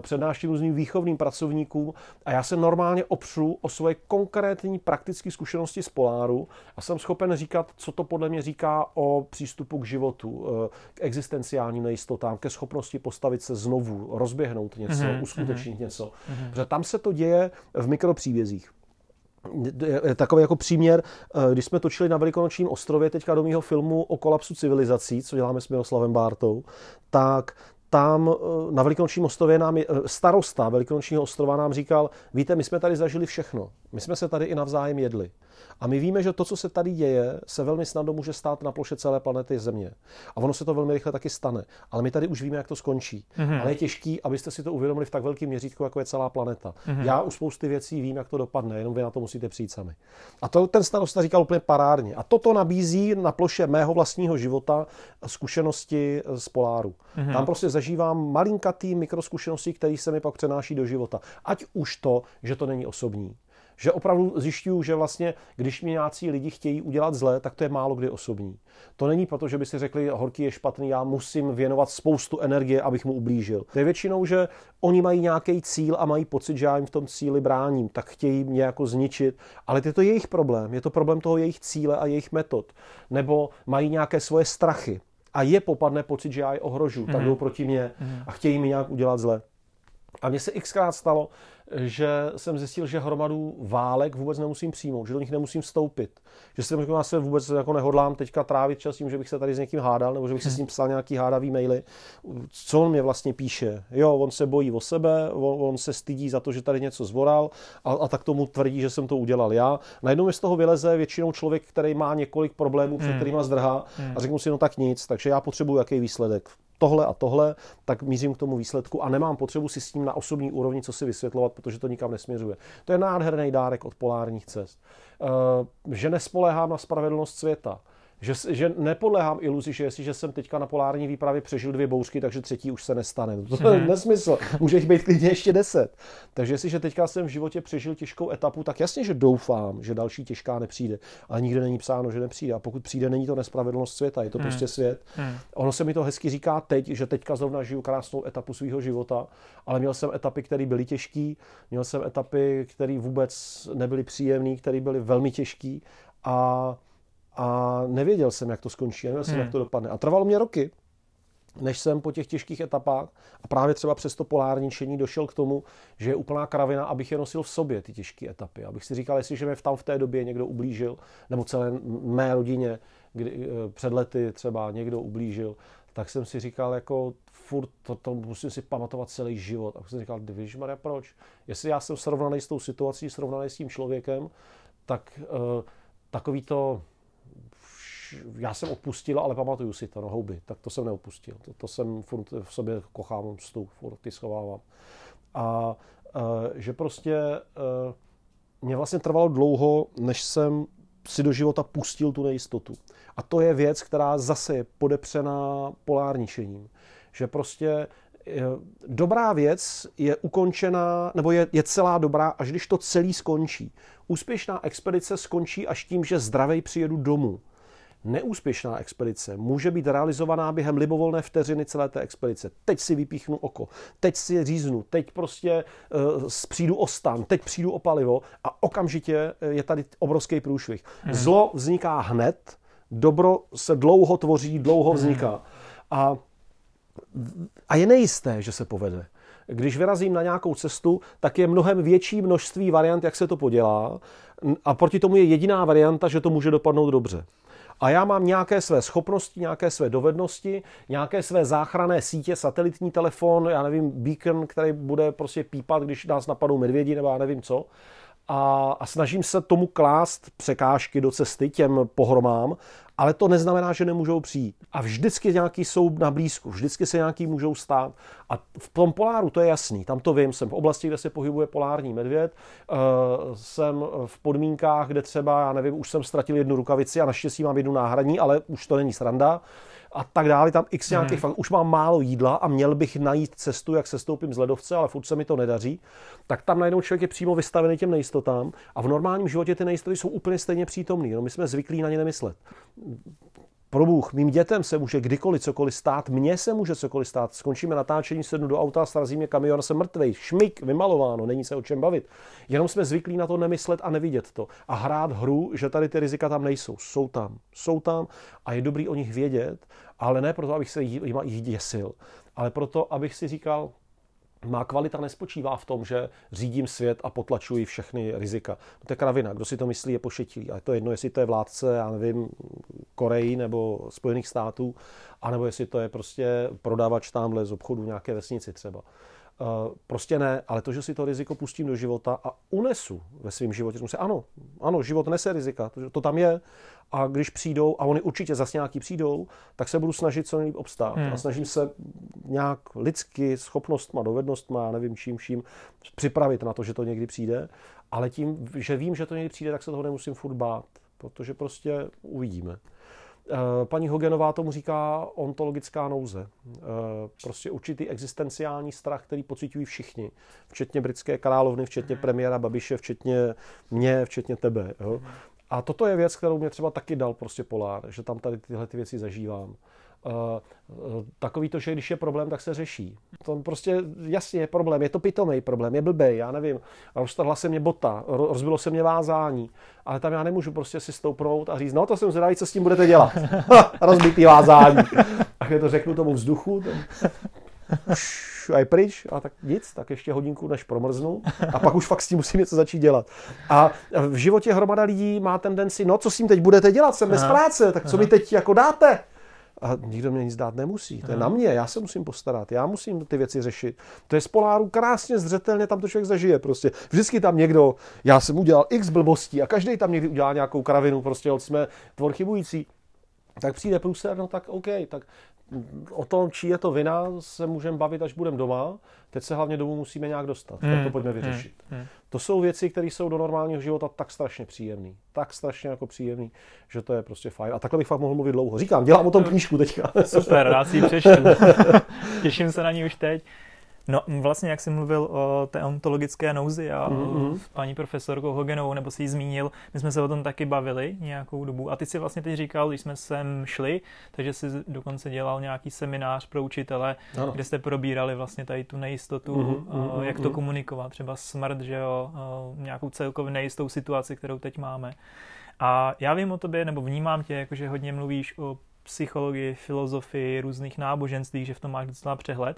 přednáším různým výchovným pracovníkům a já se normálně opřu o svoje konkrétní praktické zkušenosti z poláru a jsem schopen říkat, co to podle mě říká o přístupu k životu, k existenciálním nejistotám, ke schopnosti postavit se znovu, rozběhnout něco, mm-hmm. uskutečnit mm-hmm. něco. Mm-hmm. Protože tam se to děje v mikropříbězích. Takový jako příměr, když jsme točili na Velikonočním ostrově teďka do mýho filmu o kolapsu civilizací, co děláme s Miroslavem Bártou, tak tam na Velikonočním ostrově nám starosta Velikonočního ostrova nám říkal, víte, my jsme tady zažili všechno. My jsme se tady i navzájem jedli. A my víme, že to, co se tady děje, se velmi snadno může stát na ploše celé planety Země. A ono se to velmi rychle taky stane. Ale my tady už víme, jak to skončí. Mm-hmm. Ale je těžký, abyste si to uvědomili v tak velkém měřítku, jako je celá planeta. Mm-hmm. Já u spousty věcí vím, jak to dopadne, jenom vy na to musíte přijít sami. A to ten starosta říkal úplně parádně. A toto nabízí na ploše mého vlastního života zkušenosti z poláru. Mm-hmm. Tam prostě zažívám malinkatý mikrozkušenosti, které se mi pak přenáší do života. Ať už to, že to není osobní. Že opravdu zjišťuju, že vlastně, když mi nějací lidi chtějí udělat zlé, tak to je málo kdy osobní. To není proto, že by si řekli, Horký je špatný, já musím věnovat spoustu energie, abych mu ublížil. To je většinou, že oni mají nějaký cíl a mají pocit, že já jim v tom cíli bráním, tak chtějí mě jako zničit. Ale to je to jejich problém, je to problém toho jejich cíle a jejich metod. Nebo mají nějaké svoje strachy a je popadne pocit, že já je ohrožu, tak jdou proti mě a chtějí mi nějak udělat zlé. A mně se xkrát stalo, že jsem zjistil, že hromadu válek vůbec nemusím přijmout, že do nich nemusím vstoupit. Že jsem řekl, já se vůbec jako nehodlám teďka trávit čas tím, že bych se tady s někým hádal, nebo že bych si s ním psal nějaký hádavý maily. Co on mě vlastně píše? Jo, on se bojí o sebe, on, on se stydí za to, že tady něco zvoral a, a tak tomu tvrdí, že jsem to udělal já. Najednou mi z toho vyleze většinou člověk, který má několik problémů, před kterýma zdrhá a řeknu si, no tak nic, takže já potřebuju jaký výsledek. Tohle a tohle, tak mířím k tomu výsledku a nemám potřebu si s tím na osobní úrovni co si vysvětlovat, protože to nikam nesměřuje. To je nádherný dárek od polárních cest. Že nespoléhám na spravedlnost světa. Že, že nepodléhám iluzi, že jestliže jsem teďka na polární výpravě přežil dvě bouřky, takže třetí už se nestane. To je nesmysl. Může jich být klidně ještě deset. Takže jestliže teďka jsem v životě přežil těžkou etapu, tak jasně, že doufám, že další těžká nepřijde. Ale nikde není psáno, že nepřijde. A pokud přijde, není to nespravedlnost světa, je to hmm. prostě svět. Hmm. Ono se mi to hezky říká teď, že teďka zrovna žiju krásnou etapu svého života, ale měl jsem etapy, které byly těžké, měl jsem etapy, které vůbec nebyly příjemné, které byly velmi těžké a A nevěděl jsem, jak to skončí, nevěděl jsem, hmm. jak to dopadne. A trvalo mě roky, než jsem po těch těžkých etapách a právě třeba přes to polárničení došel k tomu, že je úplná kravina, abych je nosil v sobě, ty těžké etapy. Abych si říkal, jestliže mě tam v té době někdo ublížil, nebo celé mé rodině kdy, před lety třeba někdo ublížil, tak jsem si říkal, jako furt to, to musím si pamatovat celý život. A jsem si říkal, víš, Maria, proč? Jestli já jsem srovnaný s tou situací, srovnaný s tím člověkem, tak uh, takový to... Já jsem opustil, ale pamatuju si to, no, houby, tak to jsem neopustil. To, to jsem furt v sobě kochám, vstup, furt ty schovávám. A e, že prostě e, mě vlastně trvalo dlouho, než jsem si do života pustil tu nejistotu. A to je věc, která zase je podepřená polárničením. Že prostě e, dobrá věc je ukončená, nebo je, je celá dobrá, až když to celý skončí. Úspěšná expedice skončí až tím, že zdravej přijedu domů. Neúspěšná expedice může být realizovaná během libovolné vteřiny celé té expedice. Teď si vypíchnu oko, teď si říznu, teď prostě uh, přijdu o stan, teď přijdu o palivo a okamžitě je tady obrovský průšvih. Hmm. Zlo vzniká hned, dobro se dlouho tvoří, dlouho vzniká. A, a je nejisté, že se povede. Když vyrazím na nějakou cestu, tak je mnohem větší množství variant, jak se to podělá, a proti tomu je jediná varianta, že to může dopadnout dobře. A já mám nějaké své schopnosti, nějaké své dovednosti, nějaké své záchranné sítě, satelitní telefon, já nevím, beacon, který bude prostě pípat, když nás napadnou medvědi nebo já nevím co. A, a snažím se tomu klást překážky do cesty, těm pohromám, ale to neznamená, že nemůžou přijít. A vždycky nějaký jsou na blízku, vždycky se nějaký můžou stát. A v tom poláru to je jasný, tam to vím, jsem v oblasti, kde se pohybuje polární medvěd, jsem v podmínkách, kde třeba, já nevím, už jsem ztratil jednu rukavici a naštěstí mám jednu náhradní, ale už to není sranda. A tak dále, tam x nějakých fakt, už mám málo jídla a měl bych najít cestu, jak sestoupím z ledovce, ale furt se mi to nedaří, tak tam najednou člověk je přímo vystavený těm nejistotám a v normálním životě ty nejistoty jsou úplně stejně přítomný, no my jsme zvyklí na ně nemyslet. Probůh, mým dětem se může kdykoliv cokoliv stát, mně se může cokoliv stát, skončíme natáčení, sednu do auta, srazí mě kamion, jsem mrtvej, šmik, vymalováno, není se o čem bavit. Jenom jsme zvyklí na to nemyslet a nevidět to a hrát hru, že tady ty rizika tam nejsou, jsou tam, jsou tam a je dobrý o nich vědět, ale ne proto, abych se jima jich děsil, ale proto, abych si říkal, má kvalita nespočívá v tom, že řídím svět a potlačuji všechny rizika. No to je kravina, kdo si to myslí, je pošetilý. A je to jedno, jestli to je vládce, já nevím, Koreji nebo Spojených států, anebo jestli to je prostě prodavač tamhle z obchodu nějaké vesnici třeba. Prostě ne, ale to, že si to riziko pustím do života a unesu ve svém životě, říkám si, ano, ano, život nese rizika, to tam je a když přijdou, a oni určitě zas nějaký přijdou, tak se budu snažit co nejlíp obstát hmm. a snažím se nějak lidsky, schopnostma, dovednostma, nevím čím, čím, připravit na to, že to někdy přijde, ale tím, že vím, že to někdy přijde, tak se toho nemusím furt bát, protože prostě uvidíme. Paní Hogenová tomu říká ontologická nouze. Prostě určitý existenciální strach, který pociťují všichni, včetně britské královny, včetně premiéra Babiše, včetně mě, včetně tebe. Jo? A toto je věc, kterou mě třeba taky dal prostě polár, že tam tady tyhle ty věci zažívám. Takový to, že když je problém, tak se řeší. To prostě jasně je problém, je to pitomej problém, je blbej, já nevím, roztrhla se mě bota, rozbilo se mě vázání, ale tam já nemůžu prostě si stoupnout a říct, no to jsem zvědavý, co s tím budete dělat. Rozbitý vázání. A když to řeknu tomu vzduchu, to... a je pryč, a tak nic, tak ještě hodinku než promrznu a pak už fakt s tím musím něco začít dělat. A v životě hromada lidí má tendenci, no co s tím teď budete dělat, jsem bez práce, tak co mi teď jako dáte? A nikdo mě nic dát nemusí, to je na mě, já se musím postarat, já musím ty věci řešit. To je z poláru krásně, zřetelně, tam to člověk zažije prostě. Vždycky tam někdo, já jsem udělal x blbostí a každý tam někdy udělá nějakou kravinu, prostě od jsme tvor chybující. Tak přijde průser, no tak OK, tak o tom, čí je to vina, se můžeme bavit, až budeme doma. Teď se hlavně domů musíme nějak dostat, mm, tak to pojďme vyřešit. Mm, mm. To jsou věci, které jsou do normálního života tak strašně příjemný. Tak strašně jako příjemný, že to je prostě fajn. A takhle bych fakt mohl mluvit dlouho. Říkám, dělám o tom knížku teďka. Super, rád si ji přečtu. Těším se na ní už teď. No vlastně, jak jsi mluvil o té ontologické nouzi a mm-hmm. paní profesorkou Hogenovou, nebo si ji zmínil, my jsme se o tom taky bavili nějakou dobu. A ty si vlastně teď říkal, když jsme sem šli, takže jsi dokonce dělal nějaký seminář pro učitele, ano. kde jste probírali vlastně tady tu nejistotu, mm-hmm. jak to komunikovat, třeba smrt, že jo, nějakou celkově nejistou situaci, kterou teď máme. A já vím o tobě, nebo vnímám tě, jakože hodně mluvíš o psychologii, filozofii, různých náboženství, že v tom máš docela přehled.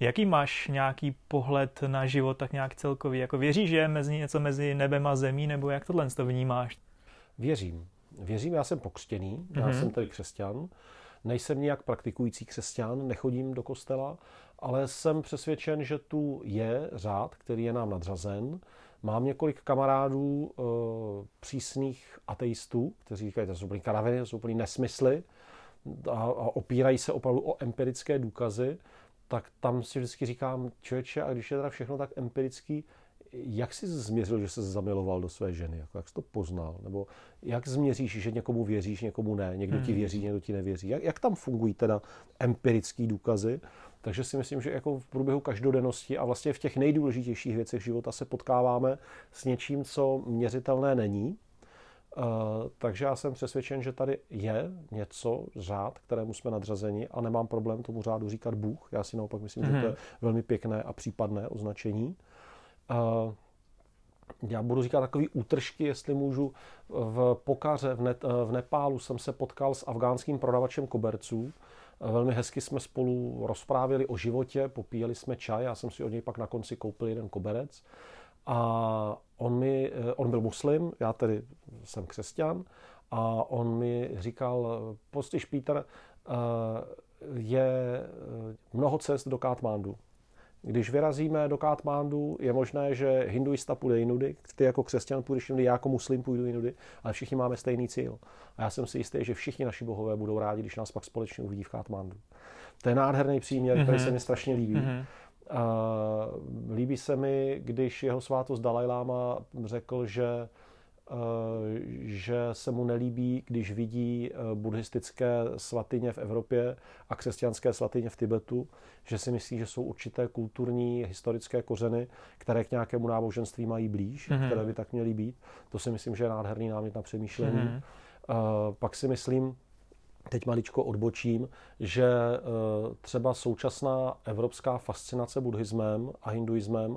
Jaký máš nějaký pohled na život tak nějak celkový? Jako věříš, že je mezi, něco mezi nebem a zemí, nebo jak tohle to vnímáš? Věřím. Věřím, já jsem pokřtěný, já mm-hmm. jsem tedy křesťan. Nejsem nějak praktikující křesťan, nechodím do kostela, ale jsem přesvědčen, že tu je řád, který je nám nadřazen. Mám několik kamarádů e, přísných ateistů, kteří říkají, že to jsou úplný karaviny, to jsou úplný nesmysly a, a opírají se opravdu o empirické důkazy, tak tam si vždycky říkám, člověče, a když je teda všechno tak empirický, jak jsi změřil, že se zamiloval do své ženy? Jako, jak jsi to poznal? Nebo jak změříš, že někomu věříš, někomu ne? Někdo ti věří, někdo ti nevěří. Jak, jak tam fungují teda empirický důkazy? Takže si myslím, že jako v průběhu každodennosti a vlastně v těch nejdůležitějších věcech života se potkáváme s něčím, co měřitelné není. Uh, takže já jsem přesvědčen, že tady je něco, řád, kterému jsme nadřazeni a nemám problém tomu řádu říkat Bůh. Já si naopak myslím, mm-hmm. že to je velmi pěkné a případné označení. Uh, já budu říkat takový útržky, jestli můžu. V Pokaře v, ne, v Nepálu jsem se potkal s afgánským prodavačem koberců. Velmi hezky jsme spolu rozprávěli o životě, popíjeli jsme čaj, já jsem si od něj pak na konci koupil jeden koberec. A on, mi, on byl muslim, já tedy jsem křesťan, a on mi říkal, postiž Pítr, je mnoho cest do Katmandu. Když vyrazíme do Katmandu, je možné, že hinduista půjde jinudy, ty jako křesťan půjdeš jinudy, já jako muslim půjdu jinudy, ale všichni máme stejný cíl. A já jsem si jistý, že všichni naši bohové budou rádi, když nás pak společně uvidí v Katmandu. To je nádherný příměr, mm-hmm. který se mi strašně líbí. Mm-hmm. Uh, líbí se mi, když jeho svátost Dalajláma řekl, že, uh, že se mu nelíbí, když vidí buddhistické svatyně v Evropě a křesťanské svatyně v Tibetu, že si myslí, že jsou určité kulturní, historické kořeny, které k nějakému náboženství mají blíž, mm-hmm. které by tak měly být. To si myslím, že je nádherný námět na přemýšlení. Mm-hmm. Uh, pak si myslím, teď maličko odbočím, že třeba současná evropská fascinace buddhismem a hinduismem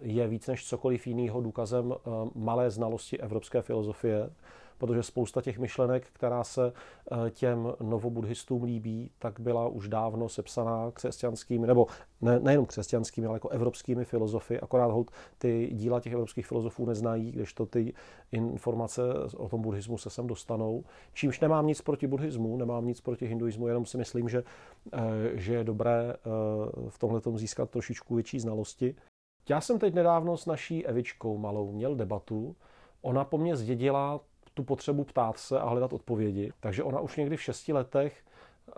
je víc než cokoliv jiného důkazem malé znalosti evropské filozofie, protože spousta těch myšlenek, která se těm novobuddhistům líbí, tak byla už dávno sepsaná křesťanskými, nebo ne, nejenom křesťanskými, ale jako evropskými filozofy, akorát holt ty díla těch evropských filozofů neznají, kdežto ty informace o tom buddhismu se sem dostanou. Čímž nemám nic proti buddhismu, nemám nic proti hinduismu, jenom si myslím, že, že je dobré v tomhletom získat trošičku větší znalosti. Já jsem teď nedávno s naší Evičkou malou měl debatu, ona po mně zdědila tu potřebu ptát se a hledat odpovědi. Takže ona už někdy v šesti letech uh,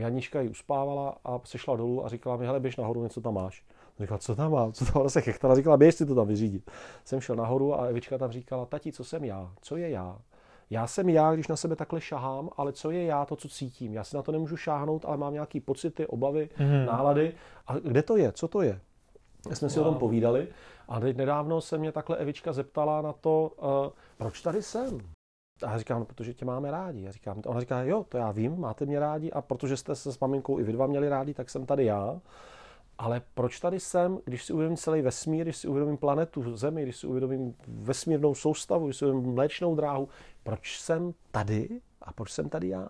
Janíška ji uspávala a přišla dolů a říkala mi, hele, běž nahoru, něco tam máš. Říkala, co tam mám, co tam se chechtala, říkala, běž si to tam vyřídit. Jsem šel nahoru a Evička tam říkala, tati, co jsem já, co je já? Já jsem já, když na sebe takhle šahám, ale co je já, to, co cítím? Já si na to nemůžu šáhnout, ale mám nějaké pocity, obavy, mm-hmm. nálady. A kde to je, co to je? My jsme si wow. o tom povídali a teď nedávno se mě takhle Evička zeptala na to, uh, proč tady jsem? A já říkám, no, protože tě máme rádi. Já říkám, ona říká, jo, to já vím, máte mě rádi a protože jste se s maminkou i vy dva měli rádi, tak jsem tady já. Ale proč tady jsem, když si uvědomím celý vesmír, když si uvědomím planetu Zemi, když si uvědomím vesmírnou soustavu, když si uvědomím mléčnou dráhu, proč jsem tady a proč jsem tady já?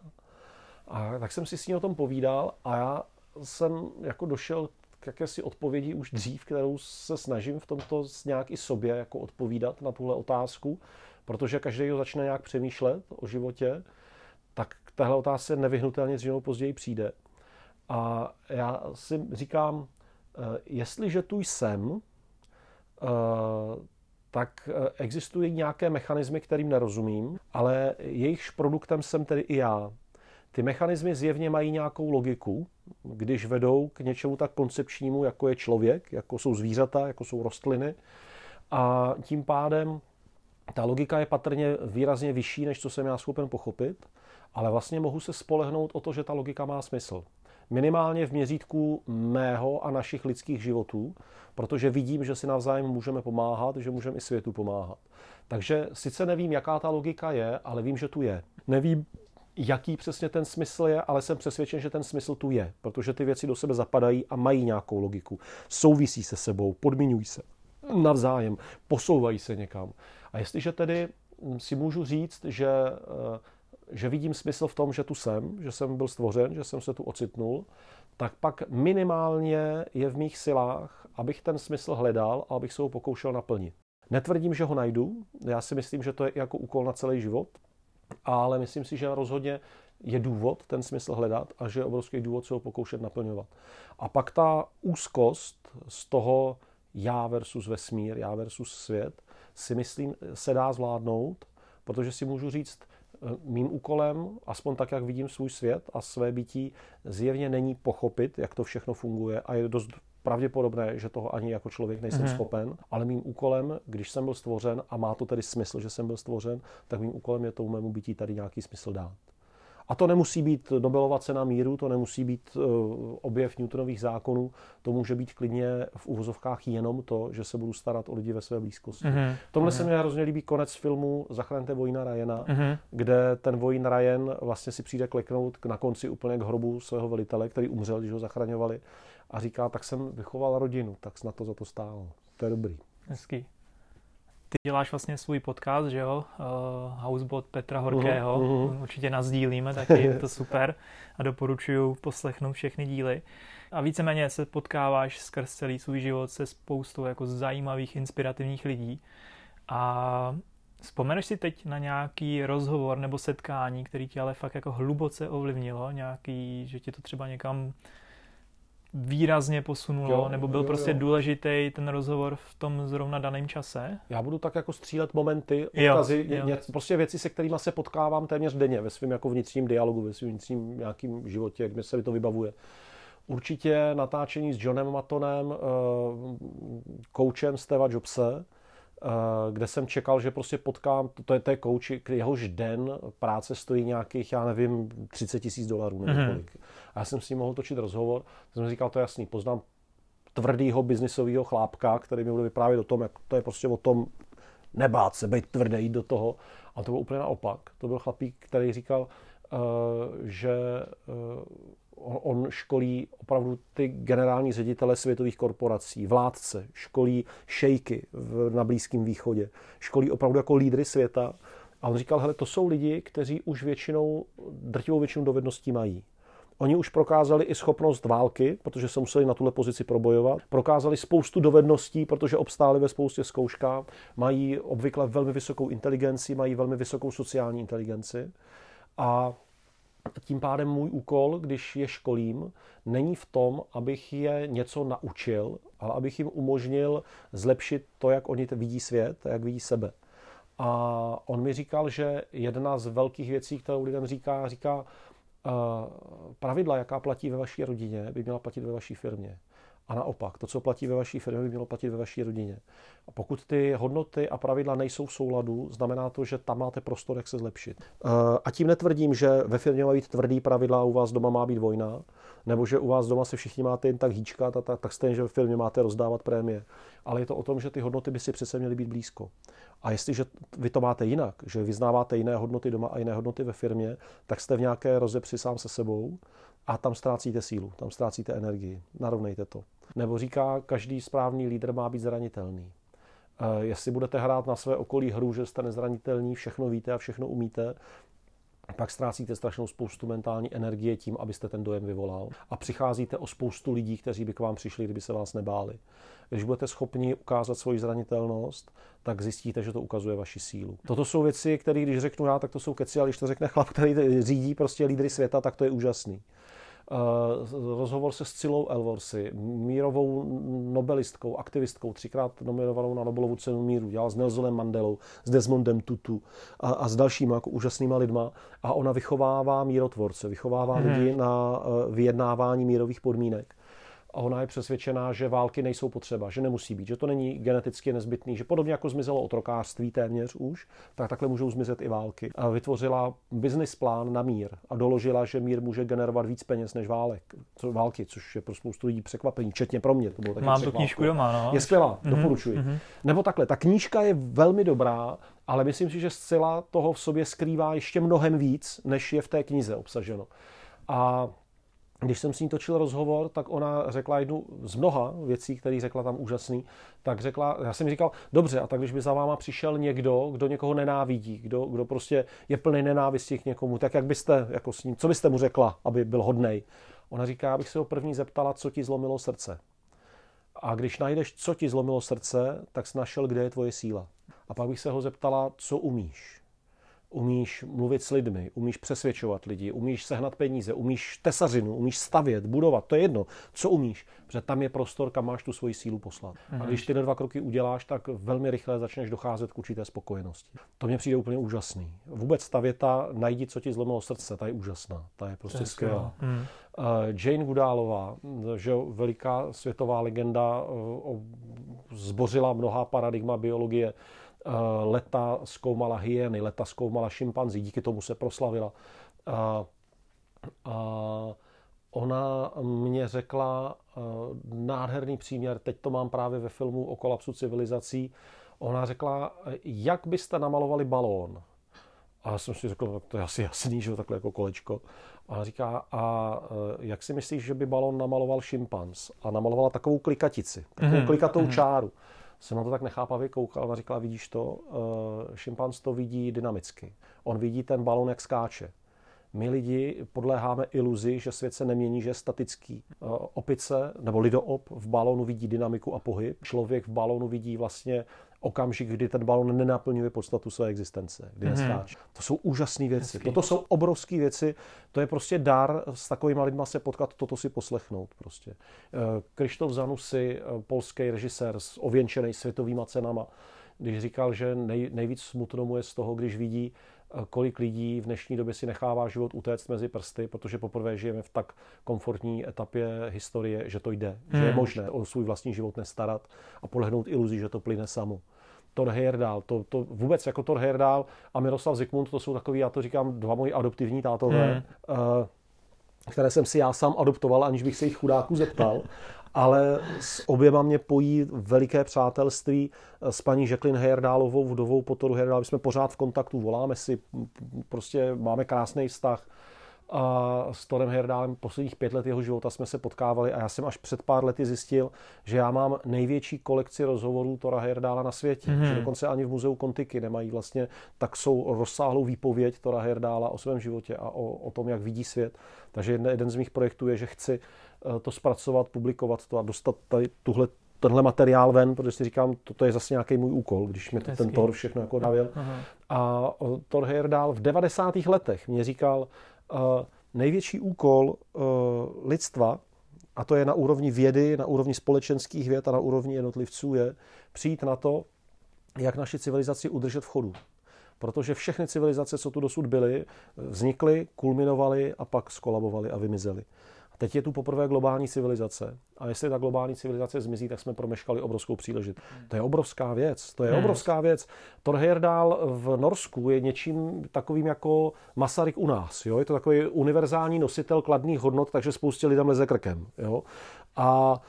A tak jsem si s ní o tom povídal a já jsem jako došel jakési odpovědi už dřív, kterou se snažím v tomto nějak i sobě jako odpovídat na tuhle otázku, protože každý ho začne nějak přemýšlet o životě, tak k téhle otázce nevyhnutelně dřív nebo později přijde. A já si říkám, jestliže tu jsem, tak existují nějaké mechanismy, kterým nerozumím, ale jejichž produktem jsem tedy i já. Ty mechanismy zjevně mají nějakou logiku, když vedou k něčemu tak koncepčnímu, jako je člověk, jako jsou zvířata, jako jsou rostliny. A tím pádem ta logika je patrně výrazně vyšší, než co jsem já schopen pochopit, ale vlastně mohu se spolehnout o to, že ta logika má smysl. Minimálně v měřítku mého a našich lidských životů, protože vidím, že si navzájem můžeme pomáhat, že můžeme i světu pomáhat. Takže sice nevím, jaká ta logika je, ale vím, že tu je. Nevím, jaký přesně ten smysl je, ale jsem přesvědčen, že ten smysl tu je, protože ty věci do sebe zapadají a mají nějakou logiku. Souvisí se sebou, podmiňují se navzájem, posouvají se někam. A jestliže tedy si můžu říct, že že vidím smysl v tom, že tu jsem, že jsem byl stvořen, že jsem se tu ocitnul, tak pak minimálně je v mých silách, abych ten smysl hledal a abych se ho pokoušel naplnit. Netvrdím, že ho najdu, já si myslím, že to je jako úkol na celý život, ale myslím si, že rozhodně je důvod ten smysl hledat a že je obrovský důvod se ho pokoušet naplňovat. A pak ta úzkost z toho já versus vesmír, já versus svět, si myslím, se dá zvládnout, protože si můžu říct, mým úkolem, aspoň tak, jak vidím svůj svět a své bytí, zjevně není pochopit, jak to všechno funguje a je dost pravděpodobné, že toho ani jako člověk nejsem mm. schopen, ale mým úkolem, když jsem byl stvořen a má to tedy smysl, že jsem byl stvořen, tak mým úkolem je tomu mému bytí tady nějaký smysl dát. A to nemusí být Nobelova cena míru, to nemusí být objev Newtonových zákonů, to může být klidně v uvozovkách jenom to, že se budu starat o lidi ve své blízkosti. Mm-hmm. Tomhle mm-hmm. se mi hrozně líbí konec filmu Zachraňte vojína Ryana, mm-hmm. kde ten vojín Ryan vlastně si přijde kleknout na konci úplně k hrobu svého velitele, který umřel, když ho zachraňovali, a říká, tak jsem vychoval rodinu, tak snad to za to stálo. To je dobrý. Hezký. Ty děláš vlastně svůj podcast, že jo? Uh, Houseboat Petra Horkého. Uh, uh. Určitě nás dílíme, taky je to super. A doporučuju poslechnout všechny díly. A víceméně se potkáváš skrz celý svůj život se spoustou jako zajímavých, inspirativních lidí. A vzpomeneš si teď na nějaký rozhovor nebo setkání, který tě ale fakt jako hluboce ovlivnilo? Nějaký, že tě to třeba někam výrazně posunulo, jo, nebo byl jo, prostě jo. důležitý ten rozhovor v tom zrovna daném čase? Já budu tak jako střílet momenty, odkazy, jo, jo. Ně, prostě věci, se kterými se potkávám téměř denně ve svém jako vnitřním dialogu, ve svém vnitřním nějakým životě, kde se mi to vybavuje. Určitě natáčení s Johnem Matonem, koučem Steva Jobse, kde jsem čekal, že prostě potkám, to je té coach, jehož den práce stojí nějakých, já nevím, třicet tisíc dolarů nebo mm-hmm. kolik. A já jsem s ním mohl točit rozhovor, tak jsem říkal, to je jasný, poznám tvrdýho biznisového chlápka, který mi bude vyprávět o tom, jak to je prostě o tom nebát se, být tvrdý, jít do toho. A to bylo úplně naopak. To byl chlapík, který říkal, že on školí opravdu ty generální ředitele světových korporací, vládce, školí šejky na Blízkém východě, školí opravdu jako lídry světa. A on říkal, hele, to jsou lidi, kteří už většinou, drtivou většinu dovedností mají. Oni už prokázali i schopnost války, protože se museli na tuhle pozici probojovat. Prokázali spoustu dovedností, protože obstáli ve spoustě zkouškách. Mají obvykle velmi vysokou inteligenci, mají velmi vysokou sociální inteligenci. A tím pádem můj úkol, když je školím, není v tom, abych je něco naučil, ale abych jim umožnil zlepšit to, jak oni vidí svět a jak vidí sebe. A on mi říkal, že jedna z velkých věcí, kterou lidem říká, říká, uh, pravidla, jaká platí ve vaší rodině, by měla platit ve vaší firmě. A naopak, to, co platí ve vaší firmě, by mělo platit ve vaší rodině. A pokud ty hodnoty a pravidla nejsou v souladu, znamená to, že tam máte prostor, jak se zlepšit. A tím netvrdím, že ve firmě má být tvrdý pravidla, u vás doma má být vojna, nebo že u vás doma se všichni máte jen tak hýčkat a tak, tak stejně, že ve firmě máte rozdávat prémie. Ale je to o tom, že ty hodnoty by si přece měly být blízko. A jestliže vy to máte jinak, že vyznáváte jiné hodnoty doma a jiné hodnoty ve firmě, tak jste v nějaké rozepři sám se sebou a tam ztrácíte sílu, tam ztrácíte energii. Narovnejte to. Nebo říká, každý správný lídr má být zranitelný. E, jestli budete hrát na své okolí hru, že jste nezranitelní, všechno víte a všechno umíte, pak ztrácíte strašnou spoustu mentální energie tím, abyste ten dojem vyvolal. A přicházíte o spoustu lidí, kteří by k vám přišli, kdyby se vás nebáli. Když budete schopni ukázat svoji zranitelnost, tak zjistíte, že to ukazuje vaši sílu. Toto jsou věci, které když řeknu já, tak to jsou keci, ale když to řekne chlap, který řídí prostě lídry světa, tak to je úžasný. Uh, rozhovor se Scillou Elworthy, mírovou nobelistkou, aktivistkou, třikrát nominovanou na Nobelovu cenu míru, dělala s Nelsonem Mandelou, s Desmondem Tutu a, a s dalšíma jako úžasnýma lidma. A ona vychovává mírotvorce, vychovává hmm. lidi na uh, vyjednávání mírových podmínek. A ona je přesvědčená, že války nejsou potřeba, že nemusí být, že to není geneticky nezbytný, že podobně jako zmizelo otrokářství téměř už, tak takhle můžou zmizet i války. A vytvořila business plán na mír a doložila, že mír může generovat víc peněz než válek, co, války, což je pro spoustu lidí překvapení, včetně pro mě. To bylo taky Mám tu knížku doma, no. Je skvělá, mm-hmm, doporučuji. Mm-hmm. Nebo takhle, ta knížka je velmi dobrá, ale myslím si, že Scilla toho v sobě skrývá ještě mnohem víc, než je v té knize obsaženo. A Když jsem s ní točil rozhovor, tak ona řekla jednu z mnoha věcí, které řekla tam úžasný, tak řekla, já jsem říkal, dobře, a tak když by za váma přišel někdo, kdo někoho nenávidí, kdo, kdo prostě je plný nenávisti k někomu, tak jak byste jako s ním, co byste mu řekla, aby byl hodnej? Ona říká, abych se ho první zeptala, co ti zlomilo srdce. A když najdeš, co ti zlomilo srdce, tak jsi našel, kde je tvoje síla. A pak bych se ho zeptala, co umíš. Umíš mluvit s lidmi, umíš přesvědčovat lidi, umíš sehnat peníze, umíš tesařinu, umíš stavět, budovat, to je jedno. Co umíš? Protože tam je prostor, kam máš tu svoji sílu poslat. Aha. A když tyhle dva kroky uděláš, tak velmi rychle začneš docházet k určité spokojenosti. To mně přijde úplně úžasný. Vůbec ta věta, najdi, co ti zlomilo srdce, ta je úžasná, ta je prostě skvělá. Hmm. Jane Goodallová, že veliká světová legenda, zbořila mnohá paradigma biologie. Leta zkoumala hyeny, leta zkoumala šimpanzí, díky tomu se proslavila. A, a ona mě řekla nádherný příměr, teď to mám právě ve filmu o kolapsu civilizací. Ona řekla, jak byste namalovali balón? A já jsem si řekl, to je asi jasný, že takhle jako kolečko. A ona říká, a jak si myslíš, že by balón namaloval šimpanz? A namalovala takovou klikatici, takovou mm-hmm. klikatou mm-hmm. čáru. Jsem na to tak nechápavě koukal, ona říkala, vidíš to, šimpanz to vidí dynamicky. On vidí ten balón, jak skáče. My lidi podléháme iluzi, že svět se nemění, že je statický. Opice nebo lidoop v balónu vidí dynamiku a pohyb. Člověk v balónu vidí vlastně okamžik, kdy ten balón nenaplňuje podstatu své existence, kdy neskáče. To jsou úžasné věci. Toto jsou obrovské věci. To je prostě dar s takovýma lidma se potkat, toto si poslechnout prostě. Krzysztof Zanussi, polský režisér ověnčený světovýma cenama, když říkal, že nej, nejvíc smutno mu je z toho, když vidí, kolik lidí v dnešní době si nechává život utéct mezi prsty, protože poprvé žijeme v tak komfortní etapě historie, že to jde, hmm. že je možné o svůj vlastní život nestarat a podlehnout iluzi, že to plyne samo. Thor Heyerdahl, to, to vůbec jako Thor Heyerdahl a Miroslav Zikmund, to jsou takový, já to říkám, dva moji adoptivní tátové, hmm. které jsem si já sám adoptoval, aniž bych se jich chudáků zeptal. Ale s oběma mě pojí veliké přátelství s paní Jacqueline Heyerdálovou, vdovou po Thoru Heyerdahlovi. Jsme pořád v kontaktu, voláme si, prostě máme krásný vztah. A s Thorem Heyerdahlem posledních pět let jeho života jsme se potkávali a já jsem až před pár lety zjistil, že já mám největší kolekci rozhovorů Thora Heyerdahla na světě. Mm-hmm. Že dokonce ani v muzeu Kontiki nemají vlastně tak jsou rozsáhlou výpověď Thora Heyerdahla o svém životě a o, o tom, jak vidí svět. Takže jeden z mých projektů je, že chci to zpracovat, publikovat to a dostat tady tuhle, tenhle materiál ven, protože si říkám, to je zase nějaký můj úkol, když mi ten Thor všechno jako dávil. A Thor Heyerdahl v devadesátých letech mě říkal, Uh, největší úkol uh, lidstva, a to je na úrovni vědy, na úrovni společenských věd a na úrovni jednotlivců, je přijít na to, jak naši civilizaci udržet v chodu. Protože všechny civilizace, co tu dosud byly, vznikly, kulminovaly a pak skolabovaly a vymizely. Teď je tu poprvé globální civilizace. A jestli ta globální civilizace zmizí, tak jsme promeškali obrovskou příležitost. To je obrovská věc. To je yes. obrovská věc. Thor Heyerdahl v Norsku je něčím takovým jako Masaryk u nás. Jo? Je to takový univerzální nositel kladných hodnot, takže spoustě lidem leze krkem. Jo? A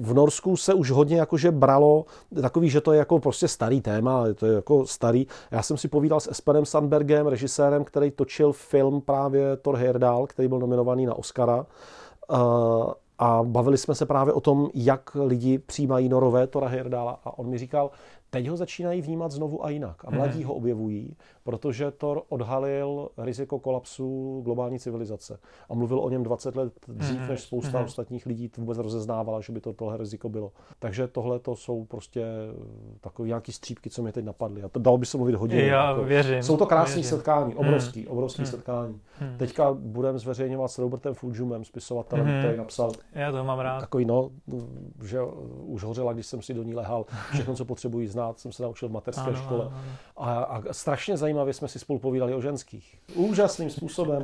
v Norsku se už hodně jakože bralo takový, že to je jako prostě starý téma, to je jako starý. Já jsem si povídal s Espenem Sandbergem, režisérem, který točil film právě Thor Heyerdahl, který byl nominovaný na Oscara. A bavili jsme se právě o tom, jak lidi přijímají Norové Thora Heyerdahla. A on mi říkal, teď ho začínají vnímat znovu a jinak. A mladí ho objevují, protože Thor odhalil riziko kolapsu globální civilizace. A mluvil o něm dvacet let dřív, než spousta ostatních lidí vůbec rozeznávala, že by to tohle riziko bylo. Takže tohle to jsou prostě takové nějaké střípky, co mě teď napadly. A to dalo by se mluvit hodiny. Já jako. Věřím. Jsou to krásné setkání, obrovské, hmm. obrovské hmm. setkání. Hmm. Teďka budeme zveřejňovat s Robertem Fulghumem, spisovatelem, hmm. který napsal. Já to mám rád. Takový, no, že už hořela, když jsem si do ní lehal, všechno, co potřebuji znát. Jsem se naučil v mateřské ano, škole. Ano, ano. A, a strašně zajímavě jsme si spolu povídali o ženských. Úžasným způsobem.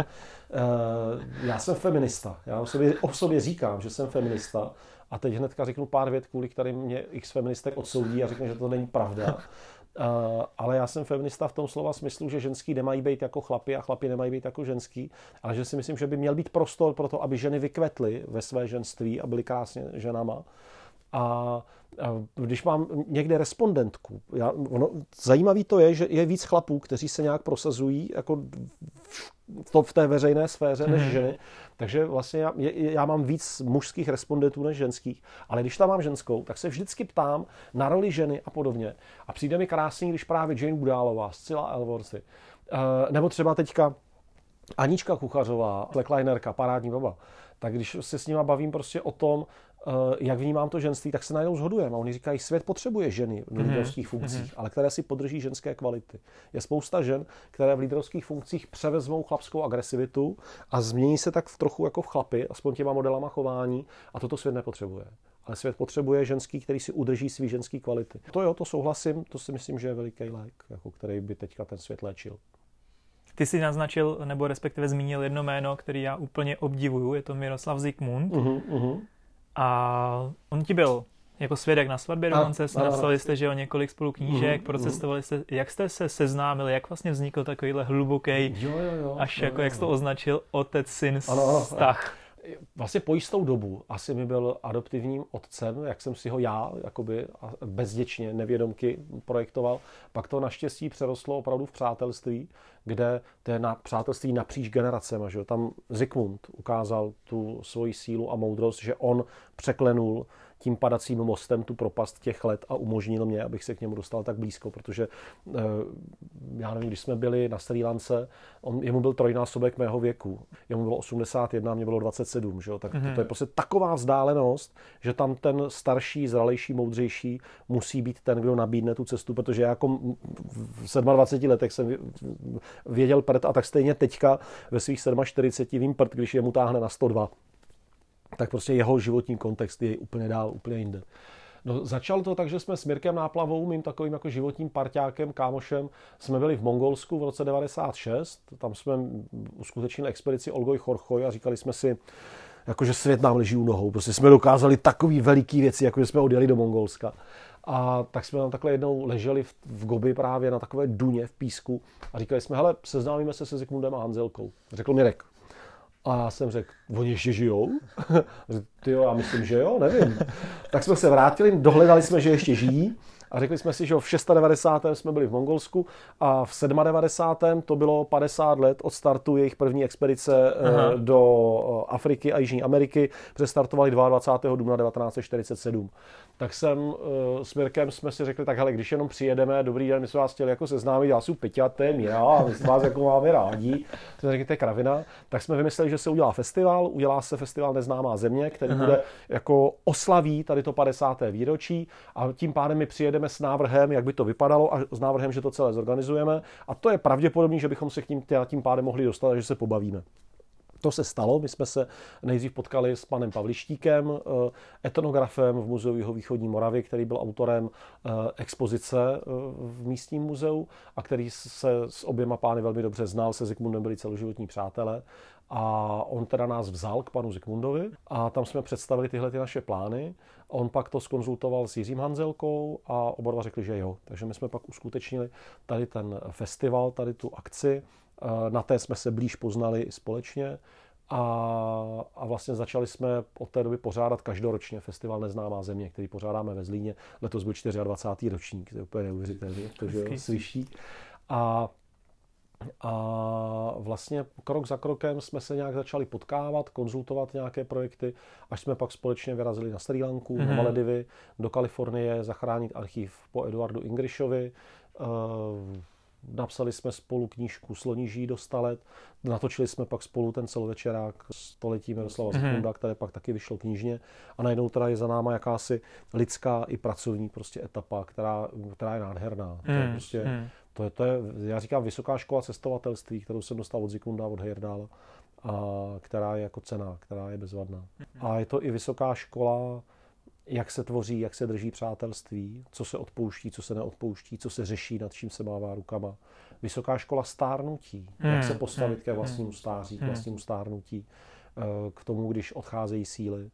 E, já jsem feminista. Já o sobě, o sobě říkám, že jsem feminista. A teď hnedka řeknu pár vět, kvůli kterým mě x feministek odsoudí a řekne, že to není pravda. E, ale já jsem feminista v tom slova smyslu, že ženský nemají být jako chlapi a chlapi nemají být jako ženský. Ale že si myslím, že by měl být prostor pro to, aby ženy vykvetly ve své ženství a byly krásně ženama. A když mám někde respondentku, já, ono, zajímavý to je, že je víc chlapů, kteří se nějak prosazují jako to v té veřejné sféře než hmm. ženy. Takže vlastně já, já mám víc mužských respondentů než ženských. Ale když tam mám ženskou, tak se vždycky ptám na roli ženy a podobně. A přijde mi krásný, když právě Jane Goodallová, Scilla Elworthy, nebo třeba teďka Anička Kuchařová, slacklinerka, parádní baba. Tak když se s nima bavím prostě o tom, jak vnímám to ženství, tak se najednou shodujeme. A oni říkají, svět potřebuje ženy v lídrovských funkcích, ale které si podrží ženské kvality. Je spousta žen, které v lídrovských funkcích převezmou chlapskou agresivitu a změní se tak v trochu jako v chlapy, aspoň těma modelama chování, a toto svět nepotřebuje. Ale svět potřebuje ženský, který si udrží svý ženský kvality. To jo, to souhlasím, to si myslím, že je veliký like, jako který by teďka ten svět léčil. Ty si naznačil, nebo respektive zmínil jedno jméno, který já úplně obdivuju, je to Miroslav Zikmund. Uhum, uhum. A on ti byl jako svědek na svatbě, dokonce napsali jste, že o několik spolu knížek, procestovali jste, jak jste se seznámili, jak vlastně vznikl takovýhle hluboký, jo, jo, jo, až jo, jako, jo, jak jste to označil, otec-syn vztah. Vlastně po jistou dobu asi mi byl adoptivním otcem, jak jsem si ho já jakoby bezděčně, nevědomky projektoval. Pak to naštěstí přerostlo opravdu v přátelství, kde to je na přátelství napříč generacema. Že? Tam Zikmund ukázal tu svoji sílu a moudrost, že on překlenul tím padacím mostem tu propast těch let a umožnil mě, abych se k němu dostal tak blízko, protože já nevím, když jsme byli na Sri Lance, on, jemu byl trojnásobek mého věku. Jemu bylo osmdesát jedna, mně bylo dvacet sedm, že jo? Tak to, to je prostě taková vzdálenost, že tam ten starší, zralejší, moudřejší musí být ten, kdo nabídne tu cestu, protože já jako v dvaceti sedmi letech jsem věděl prd a tak stejně teďka ve svých čtyřiceti sedmi vím prd, když jemu táhne na sto dva. Tak prostě jeho životní kontext je úplně dál, úplně jinde. No, začalo to tak, že jsme s Mirkem Náplavou, mým takovým jako životním parťákem, kámošem, jsme byli v Mongolsku v roce devadesát šest, tam jsme uskutečnili expedici Olgoj Chorchoj a říkali jsme si, jakože svět nám leží u nohou, prostě jsme dokázali takový veliký věci, jakože jsme odjeli do Mongolska. A tak jsme tam takhle jednou leželi v, v Gobi právě na takové duně v písku a říkali jsme, hele, seznámíme se se Zikmundem a Hanzelkou, řekl Mirek. A já jsem řekl, oni ještě žijou? Tyjo, já myslím, že jo, nevím. Tak jsme se vrátili, dohledali jsme, že ještě žijí a řekli jsme si, že v devadesát šest jsme byli v Mongolsku a v devadesát sedm to bylo padesát let od startu jejich první expedice Aha. do Afriky a Jižní Ameriky. Přestartovali dvacátého druhého dubna devatenáct set čtyřicet sedm. Tak jsem s Mirkem jsme si řekli, tak hele, když jenom přijedeme, dobrý den, my jsme vás chtěli jako seznámit, já jsem Peťatem, já, my jsme vás jako máme rádi. Jsme řekli, to je kravina. Tak jsme vymysleli, že se udělá festival, udělá se festival Neznámá země, který Aha. bude jako oslaví tady to padesáté výročí a tím pádem my přijedeme s návrhem, jak by to vypadalo a s návrhem, že to celé zorganizujeme a to je pravděpodobné, že bychom se k tím, tím pádem mohli dostat a že se pobavíme. To se stalo, my jsme se nejdřív potkali s panem Pavlištíkem, etnografem v muzeu Jihovýchodní Moravy, který byl autorem expozice v místním muzeu a který se s oběma pány velmi dobře znal, se Zikmundem byli celoživotní přátelé. A on teda nás vzal k panu Zikmundovi a tam jsme představili tyhle ty naše plány. On pak to skonzultoval s Jiřím Hanzelkou a oba dva řekli, že jo. Takže my jsme pak uskutečnili tady ten festival, tady tu akci. Na té jsme se blíž poznali společně a, a vlastně začali jsme od té doby pořádat každoročně festival Neznámá země, který pořádáme ve Zlíně. Letos byl dvacátý čtvrtý ročník, to je úplně neuvěřitelný, protože slyší. A A vlastně krok za krokem jsme se nějak začali potkávat, konzultovat nějaké projekty, až jsme pak společně vyrazili na Sri Lanku, mm-hmm. na Maledivy, do Kalifornie, zachránit archív po Eduardu Ingrishovi. Uh, napsali jsme spolu knížku Sloníží do sta let, natočili jsme pak spolu ten celovečerák Století Miroslava Zikmunda, mm-hmm. které pak taky vyšlo knižně. A najednou teda je za náma jakási lidská i pracovní prostě etapa, která, která je nádherná. Mm-hmm. To je prostě, To je, to je, já říkám, vysoká škola cestovatelství, kterou jsem dostal od Zikmunda, od Heyerdála, a která je jako cenná, která je bezvadná. A je to i vysoká škola, jak se tvoří, jak se drží přátelství, co se odpouští, co se neodpouští, co se řeší, nad čím se mává rukama. Vysoká škola stárnutí, jak se postavit ke vlastnímu stáří, k vlastnímu stárnutí, k tomu, když odcházejí síly.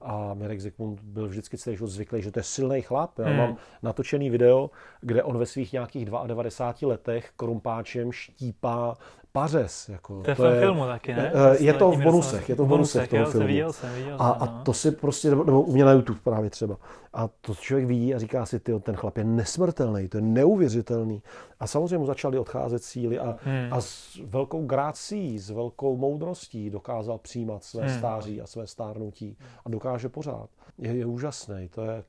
A Mirek Zikmund byl vždycky celý zvyklý, že to je silný chlap. Já mám natočený video, kde on ve svých nějakých devadesát dva letech krumpáčem štípá pařez. Jako, to je v tom filmu taky, ne? Je to v bonusech, je to v bonusech toho filmu. Viděl jsem, viděl jsem, a, a to si prostě, nebo u mě na YouTube právě třeba. A to člověk vidí a říká si, tyjo, ten chlap je nesmrtelný, to je neuvěřitelný. A samozřejmě mu začaly odcházet síly a, hmm. a s velkou grácií, s velkou moudrostí dokázal přijímat své hmm. stáří a své stárnutí a dokáže pořád. Je, je úžasný, to je...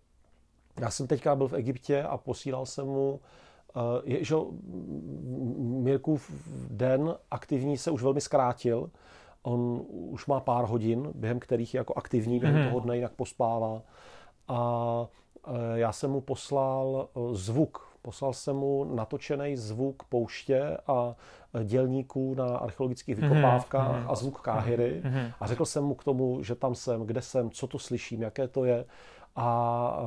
Já jsem teďka byl v Egyptě a posílal jsem mu je, že Mirkův den aktivní se už velmi zkrátil. On už má pár hodin, během kterých je jako aktivní, během toho dne jinak pospává. A já jsem mu poslal zvuk, poslal jsem mu natočený zvuk pouště a dělníků na archeologických vykopávkách a zvuk Káhiry. A řekl jsem mu k tomu, že tam jsem, kde jsem, co to slyším, jaké to je. A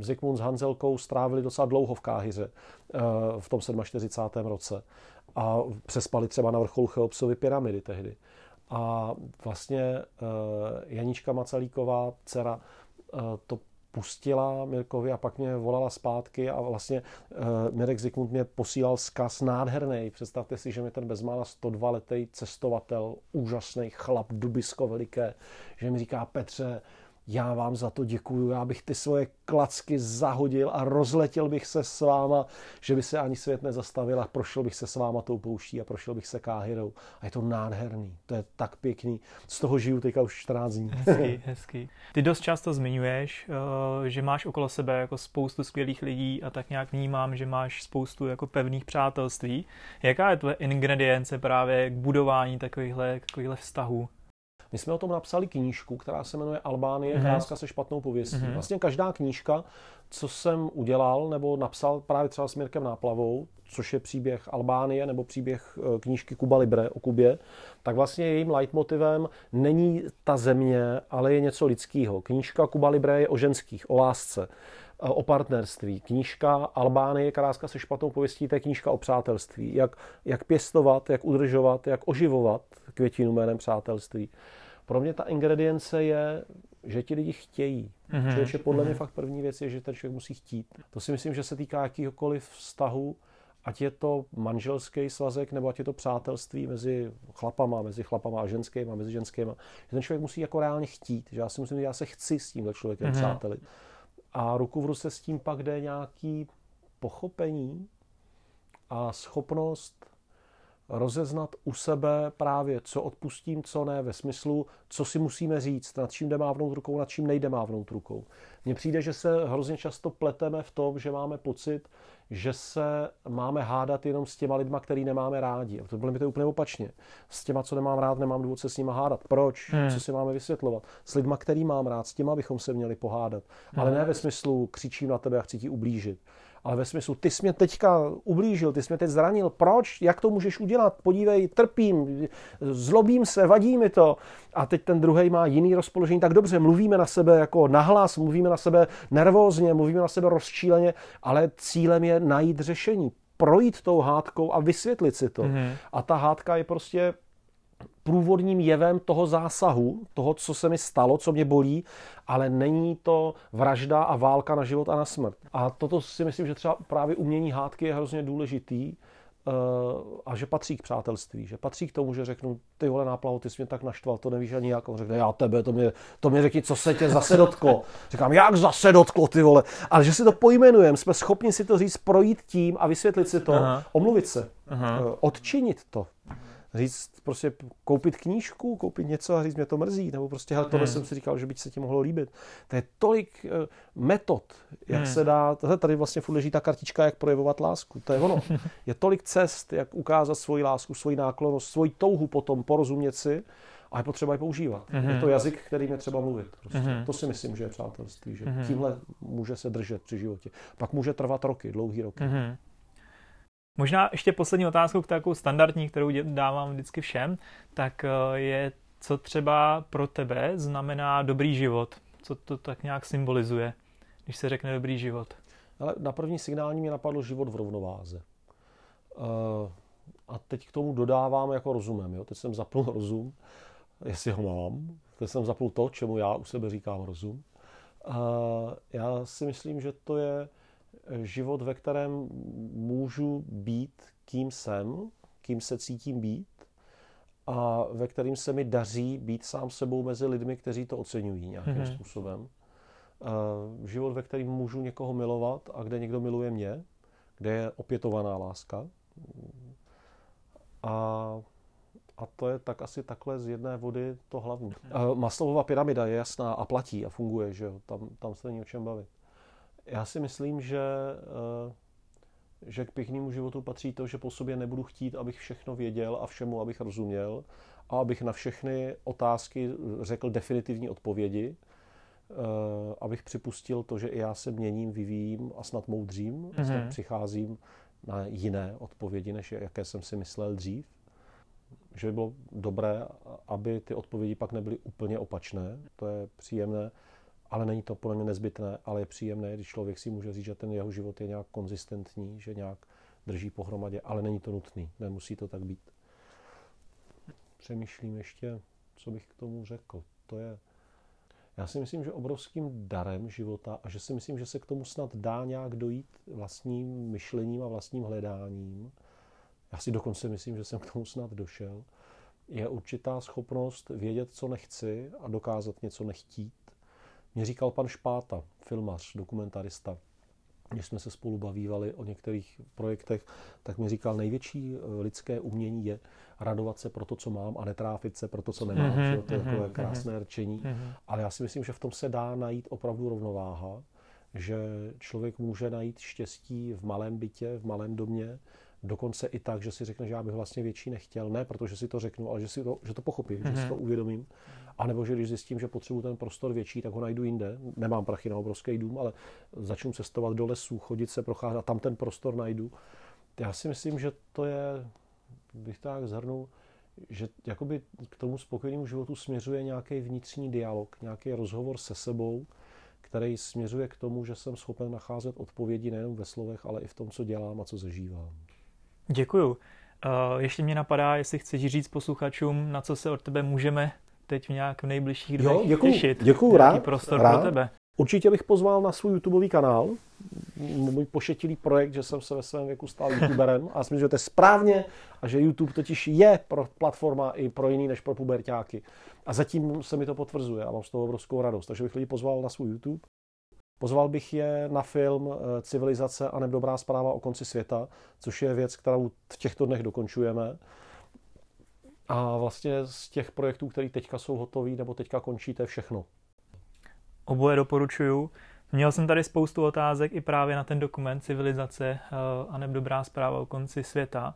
Zikmund s Hanzelkou strávili docela dlouho v Káhiře v tom čtyřicátém sedmém roce. A přespali třeba na vrcholu Cheopsovy pyramidy tehdy. A vlastně Janička Macalíková, dcera, to pustila Mirkovi a pak mě volala zpátky a vlastně Mirek Zikmund mě posílal vzkaz nádherný. Představte si, že mi ten bezmála sto dva letý cestovatel, úžasný chlap, dubisko veliké, že mi říká: Petře, já vám za to děkuju, já bych ty svoje klacky zahodil a rozletěl bych se s váma, že by se ani svět nezastavil a prošel bych se s váma tou pouští a prošel bych se Káhirou. A je to nádherný, to je tak pěkný. Z toho žiju teďka už čtrnáct dní. Hezký, hezký. Ty dost často zmiňuješ, že máš okolo sebe jako spoustu skvělých lidí a tak nějak vnímám, že máš spoustu jako pevných přátelství. Jaká je tvoje ingredience právě k budování takovýchhle, takovýchhle vztahů? My jsme o tom napsali knížku, která se jmenuje Albánie, mm-hmm. kráska se špatnou pověstí. Mm-hmm. Vlastně každá knížka, co jsem udělal nebo napsal právě třeba s Mirkem Náplavou, což je příběh Albánie nebo příběh knížky Cuba Libre o Kubě, tak vlastně jejím leitmotivem není ta země, ale je něco lidského. Knížka Cuba Libre je o ženských, o lásce, o partnerství. Knížka Albánie, kráska se špatnou pověstí, to je knížka o přátelství. Jak, jak pěstovat, jak udržovat, jak oživovat květinu jménem přátelství. Pro mě ta ingredience je, že ti lidi chtějí. Mm-hmm. Člověče, podle mm-hmm. mě fakt první věc je, že ten člověk musí chtít. To si myslím, že se týká jakýhokoliv vztahu, ať je to manželský svazek, nebo ať je to přátelství mezi chlapama, mezi chlapama a ženskýma, mezi ženskýma. Že ten člověk musí jako reálně chtít. Že já si myslím, že já se chci s tímhle člověkem mm-hmm. přátelit. A ruku v ruce s tím pak jde nějaký pochopení a schopnost rozeznat u sebe právě, co odpustím, co ne, ve smyslu, co si musíme říct, nad čím jde mávnout rukou, nad čím nejde mávnout rukou. Mně přijde, že se hrozně často pleteme v tom, že máme pocit, že se máme hádat jenom s těma lidma, který nemáme rádi. A to bylo mi to úplně opačně. S těma, co nemám rád, nemám důvod se s nima hádat. Proč? Hmm. Co si máme vysvětlovat? S lidma, který mám rád, s těma bychom se měli pohádat. Ale ne ve smyslu křičím na tebe a chci ti ublížit. Ale ve smyslu, ty jsi mě teďka ublížil, ty jsi mě teď zranil, proč, jak to můžeš udělat, podívej, trpím, zlobím se, vadí mi to. A teď ten druhej má jiný rozpoložení, tak dobře, mluvíme na sebe jako nahlas, mluvíme na sebe nervózně, mluvíme na sebe rozčíleně, ale cílem je najít řešení, projít tou hádkou a vysvětlit si to. Mm-hmm. A ta hádka je prostě průvodním jevem toho zásahu, toho, co se mi stalo, co mě bolí, ale není to vražda a válka na život a na smrt. A toto si myslím, že třeba právě umění hádky je hrozně důležitý a že patří k přátelství, že patří k tomu, že řeknu: ty vole Náplavo, ty jsi mě tak naštval, to nevíš ani jak. On řekne: já tebe, to mě, to mě řekni, co se tě zase dotklo. Říkám: jak zase dotklo, ty vole. Ale že si to pojmenujeme, jsme schopni si to říct, projít tím a vysvětlit si to, aha, omluvit se, aha, odčinit to. Říct, prostě koupit knížku, koupit něco a říct: mě to mrzí, nebo prostě hele, tohle hmm. jsem si říkal, že by se ti mohlo líbit. To je tolik metod, jak hmm. se dá, tady vlastně furt leží ta kartička, jak projevovat lásku, to je ono. Je tolik cest, jak ukázat svoji lásku, svoji náklonnost, svoji touhu potom porozumět si, a je potřeba ji používat. Mm-hmm. Je to jazyk, kterým je třeba mluvit. Prostě. Mm-hmm. To si myslím, že je přátelství, že mm-hmm. tímhle může se držet při životě. Pak může trvat roky, dlouhý roky. Mm-hmm. Možná ještě poslední otázku, takovou standardní, kterou dávám vždycky všem, tak je, co třeba pro tebe znamená dobrý život? Co to tak nějak symbolizuje, když se řekne dobrý život? Ale na první signální mě napadlo život v rovnováze. A teď k tomu dodávám jako rozumem. Jo? Teď jsem zapnul rozum, jestli ho mám. Teď jsem zapnul to, čemu já u sebe říkám rozum. A já si myslím, že to je život, ve kterém můžu být, kým jsem, kým se cítím být a ve kterým se mi daří být sám sebou mezi lidmi, kteří to oceňují nějakým mm-hmm. způsobem. Uh, život, ve kterém můžu někoho milovat a kde někdo miluje mě, kde je opětovaná láska. A, a to je tak asi takhle z jedné vody to hlavní. Uh, Maslowova pyramida je jasná a platí a funguje, že jo? Tam, tam se není o čem bavit. Já si myslím, že, uh, že k pěknému životu patří to, že po sobě nebudu chtít, abych všechno věděl a všemu, abych rozuměl a abych na všechny otázky řekl definitivní odpovědi. Uh, abych připustil to, že i já se měním, vyvíjím a snad moudřím, mm-hmm. snad přicházím na jiné odpovědi, než jaké jsem si myslel dřív. Že by bylo dobré, aby ty odpovědi pak nebyly úplně opačné, to je příjemné, ale není to podle mě nezbytné, ale je příjemné, když člověk si může říct, že ten jeho život je nějak konzistentní, že nějak drží pohromadě, ale není to nutný, nemusí to tak být. Přemýšlím ještě, co bych k tomu řekl. To je Já si myslím, že obrovským darem života a že si myslím, že se k tomu snad dá nějak dojít vlastním myšlením a vlastním hledáním. Já si dokonce myslím, že jsem k tomu snad došel. Je určitá schopnost vědět, co nechci a dokázat něco nechtít. Mě říkal pan Špáta, filmař, dokumentarista. Když jsme se spolu bavívali o některých projektech, tak mi říkal, největší lidské umění je radovat se pro to, co mám a netrápit se pro to, co nemám. Mm-hmm, to je takové mm-hmm, krásné rčení. Mm-hmm. Ale já si myslím, že v tom se dá najít opravdu rovnováha, že člověk může najít štěstí v malém bytě, v malém domě, dokonce i tak, že si řekne, že já bych vlastně větší nechtěl. Ne, protože si to řeknu, ale že, si to, že to pochopím, mm-hmm. že si to uvědomím. A nebo že když zjistím, že potřebuji ten prostor větší, tak ho najdu jinde. Nemám prachy na obrovský dům, ale začnu cestovat do lesů, chodit se, procházet a tam ten prostor najdu. Já si myslím, že to je, bych to tak zhrnul, že jakoby k tomu spokojenému životu směřuje nějaký vnitřní dialog, nějaký rozhovor se sebou, který směřuje k tomu, že jsem schopen nacházet odpovědi nejen ve slovech, ale i v tom, co dělám a co zažívám. Děkuju. Ještě mě napadá, jestli chceš říct posluchačům, na co se od tebe můžeme teď v nějak v nejbližších dnech těšit. Děkuju, rád, prostor rád. Pro tebe. Určitě bych pozval na svůj YouTubeový kanál, můj pošetilý projekt, že jsem se ve svém věku stal YouTuberem a myslím, že to je správně a že YouTube totiž je pro platforma i pro jiný než pro puberťáky. A zatím se mi to potvrzuje a mám z toho obrovskou radost, takže bych lidi pozval na svůj YouTube. Pozval bych je na film Civilizace anebo dobrá zpráva o konci světa, což je věc, kterou v těchto dnech dokončujeme. A vlastně z těch projektů, které teďka jsou hotový nebo teďka končí, to je všechno. Oboje doporučuju. Měl jsem tady spoustu otázek i právě na ten dokument Civilizace anebo dobrá zpráva o konci světa.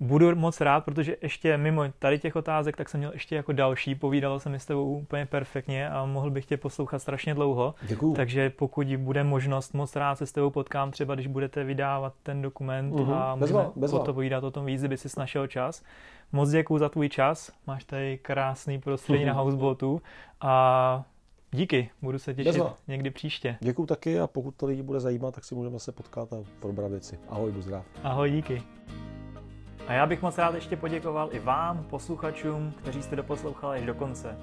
Budu moc rád, protože ještě mimo tady těch otázek, tak jsem měl ještě jako další. Povídalo se mi s tebou úplně perfektně a mohl bych tě poslouchat strašně dlouho. Děkuju. Takže pokud bude možnost, moc rád se s tebou potkám, třeba když budete vydávat ten dokument uhum. a můžeme potom povídat o tom víc, kdyby si našel čas. Moc děkuju za tvůj čas. Máš tady krásný prostředí uhum. na Houseboatu a díky. Budu se těšit Bezva. někdy příště. Děkuju taky a pokud to lidi bude zajímat, tak si můžeme se potkat a probrat věci. Ahoj, buď zdrav. Ahoj, díky. A já bych moc rád ještě poděkoval i vám, posluchačům, kteří jste doposlouchali až do konce.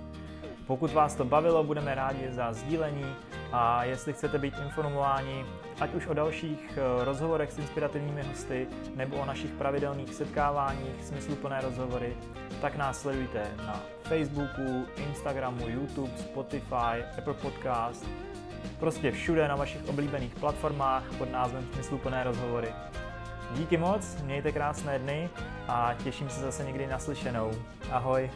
Pokud vás to bavilo, budeme rádi za sdílení a jestli chcete být informováni, ať už o dalších rozhovorech s inspirativními hosty nebo o našich pravidelných setkáváních Smysluplné rozhovory, tak nás sledujte na Facebooku, Instagramu, YouTube, Spotify, Apple Podcast, prostě všude na vašich oblíbených platformách pod názvem Smysluplné rozhovory. Díky moc, mějte krásné dny a těším se zase někdy na slyšenou. Ahoj.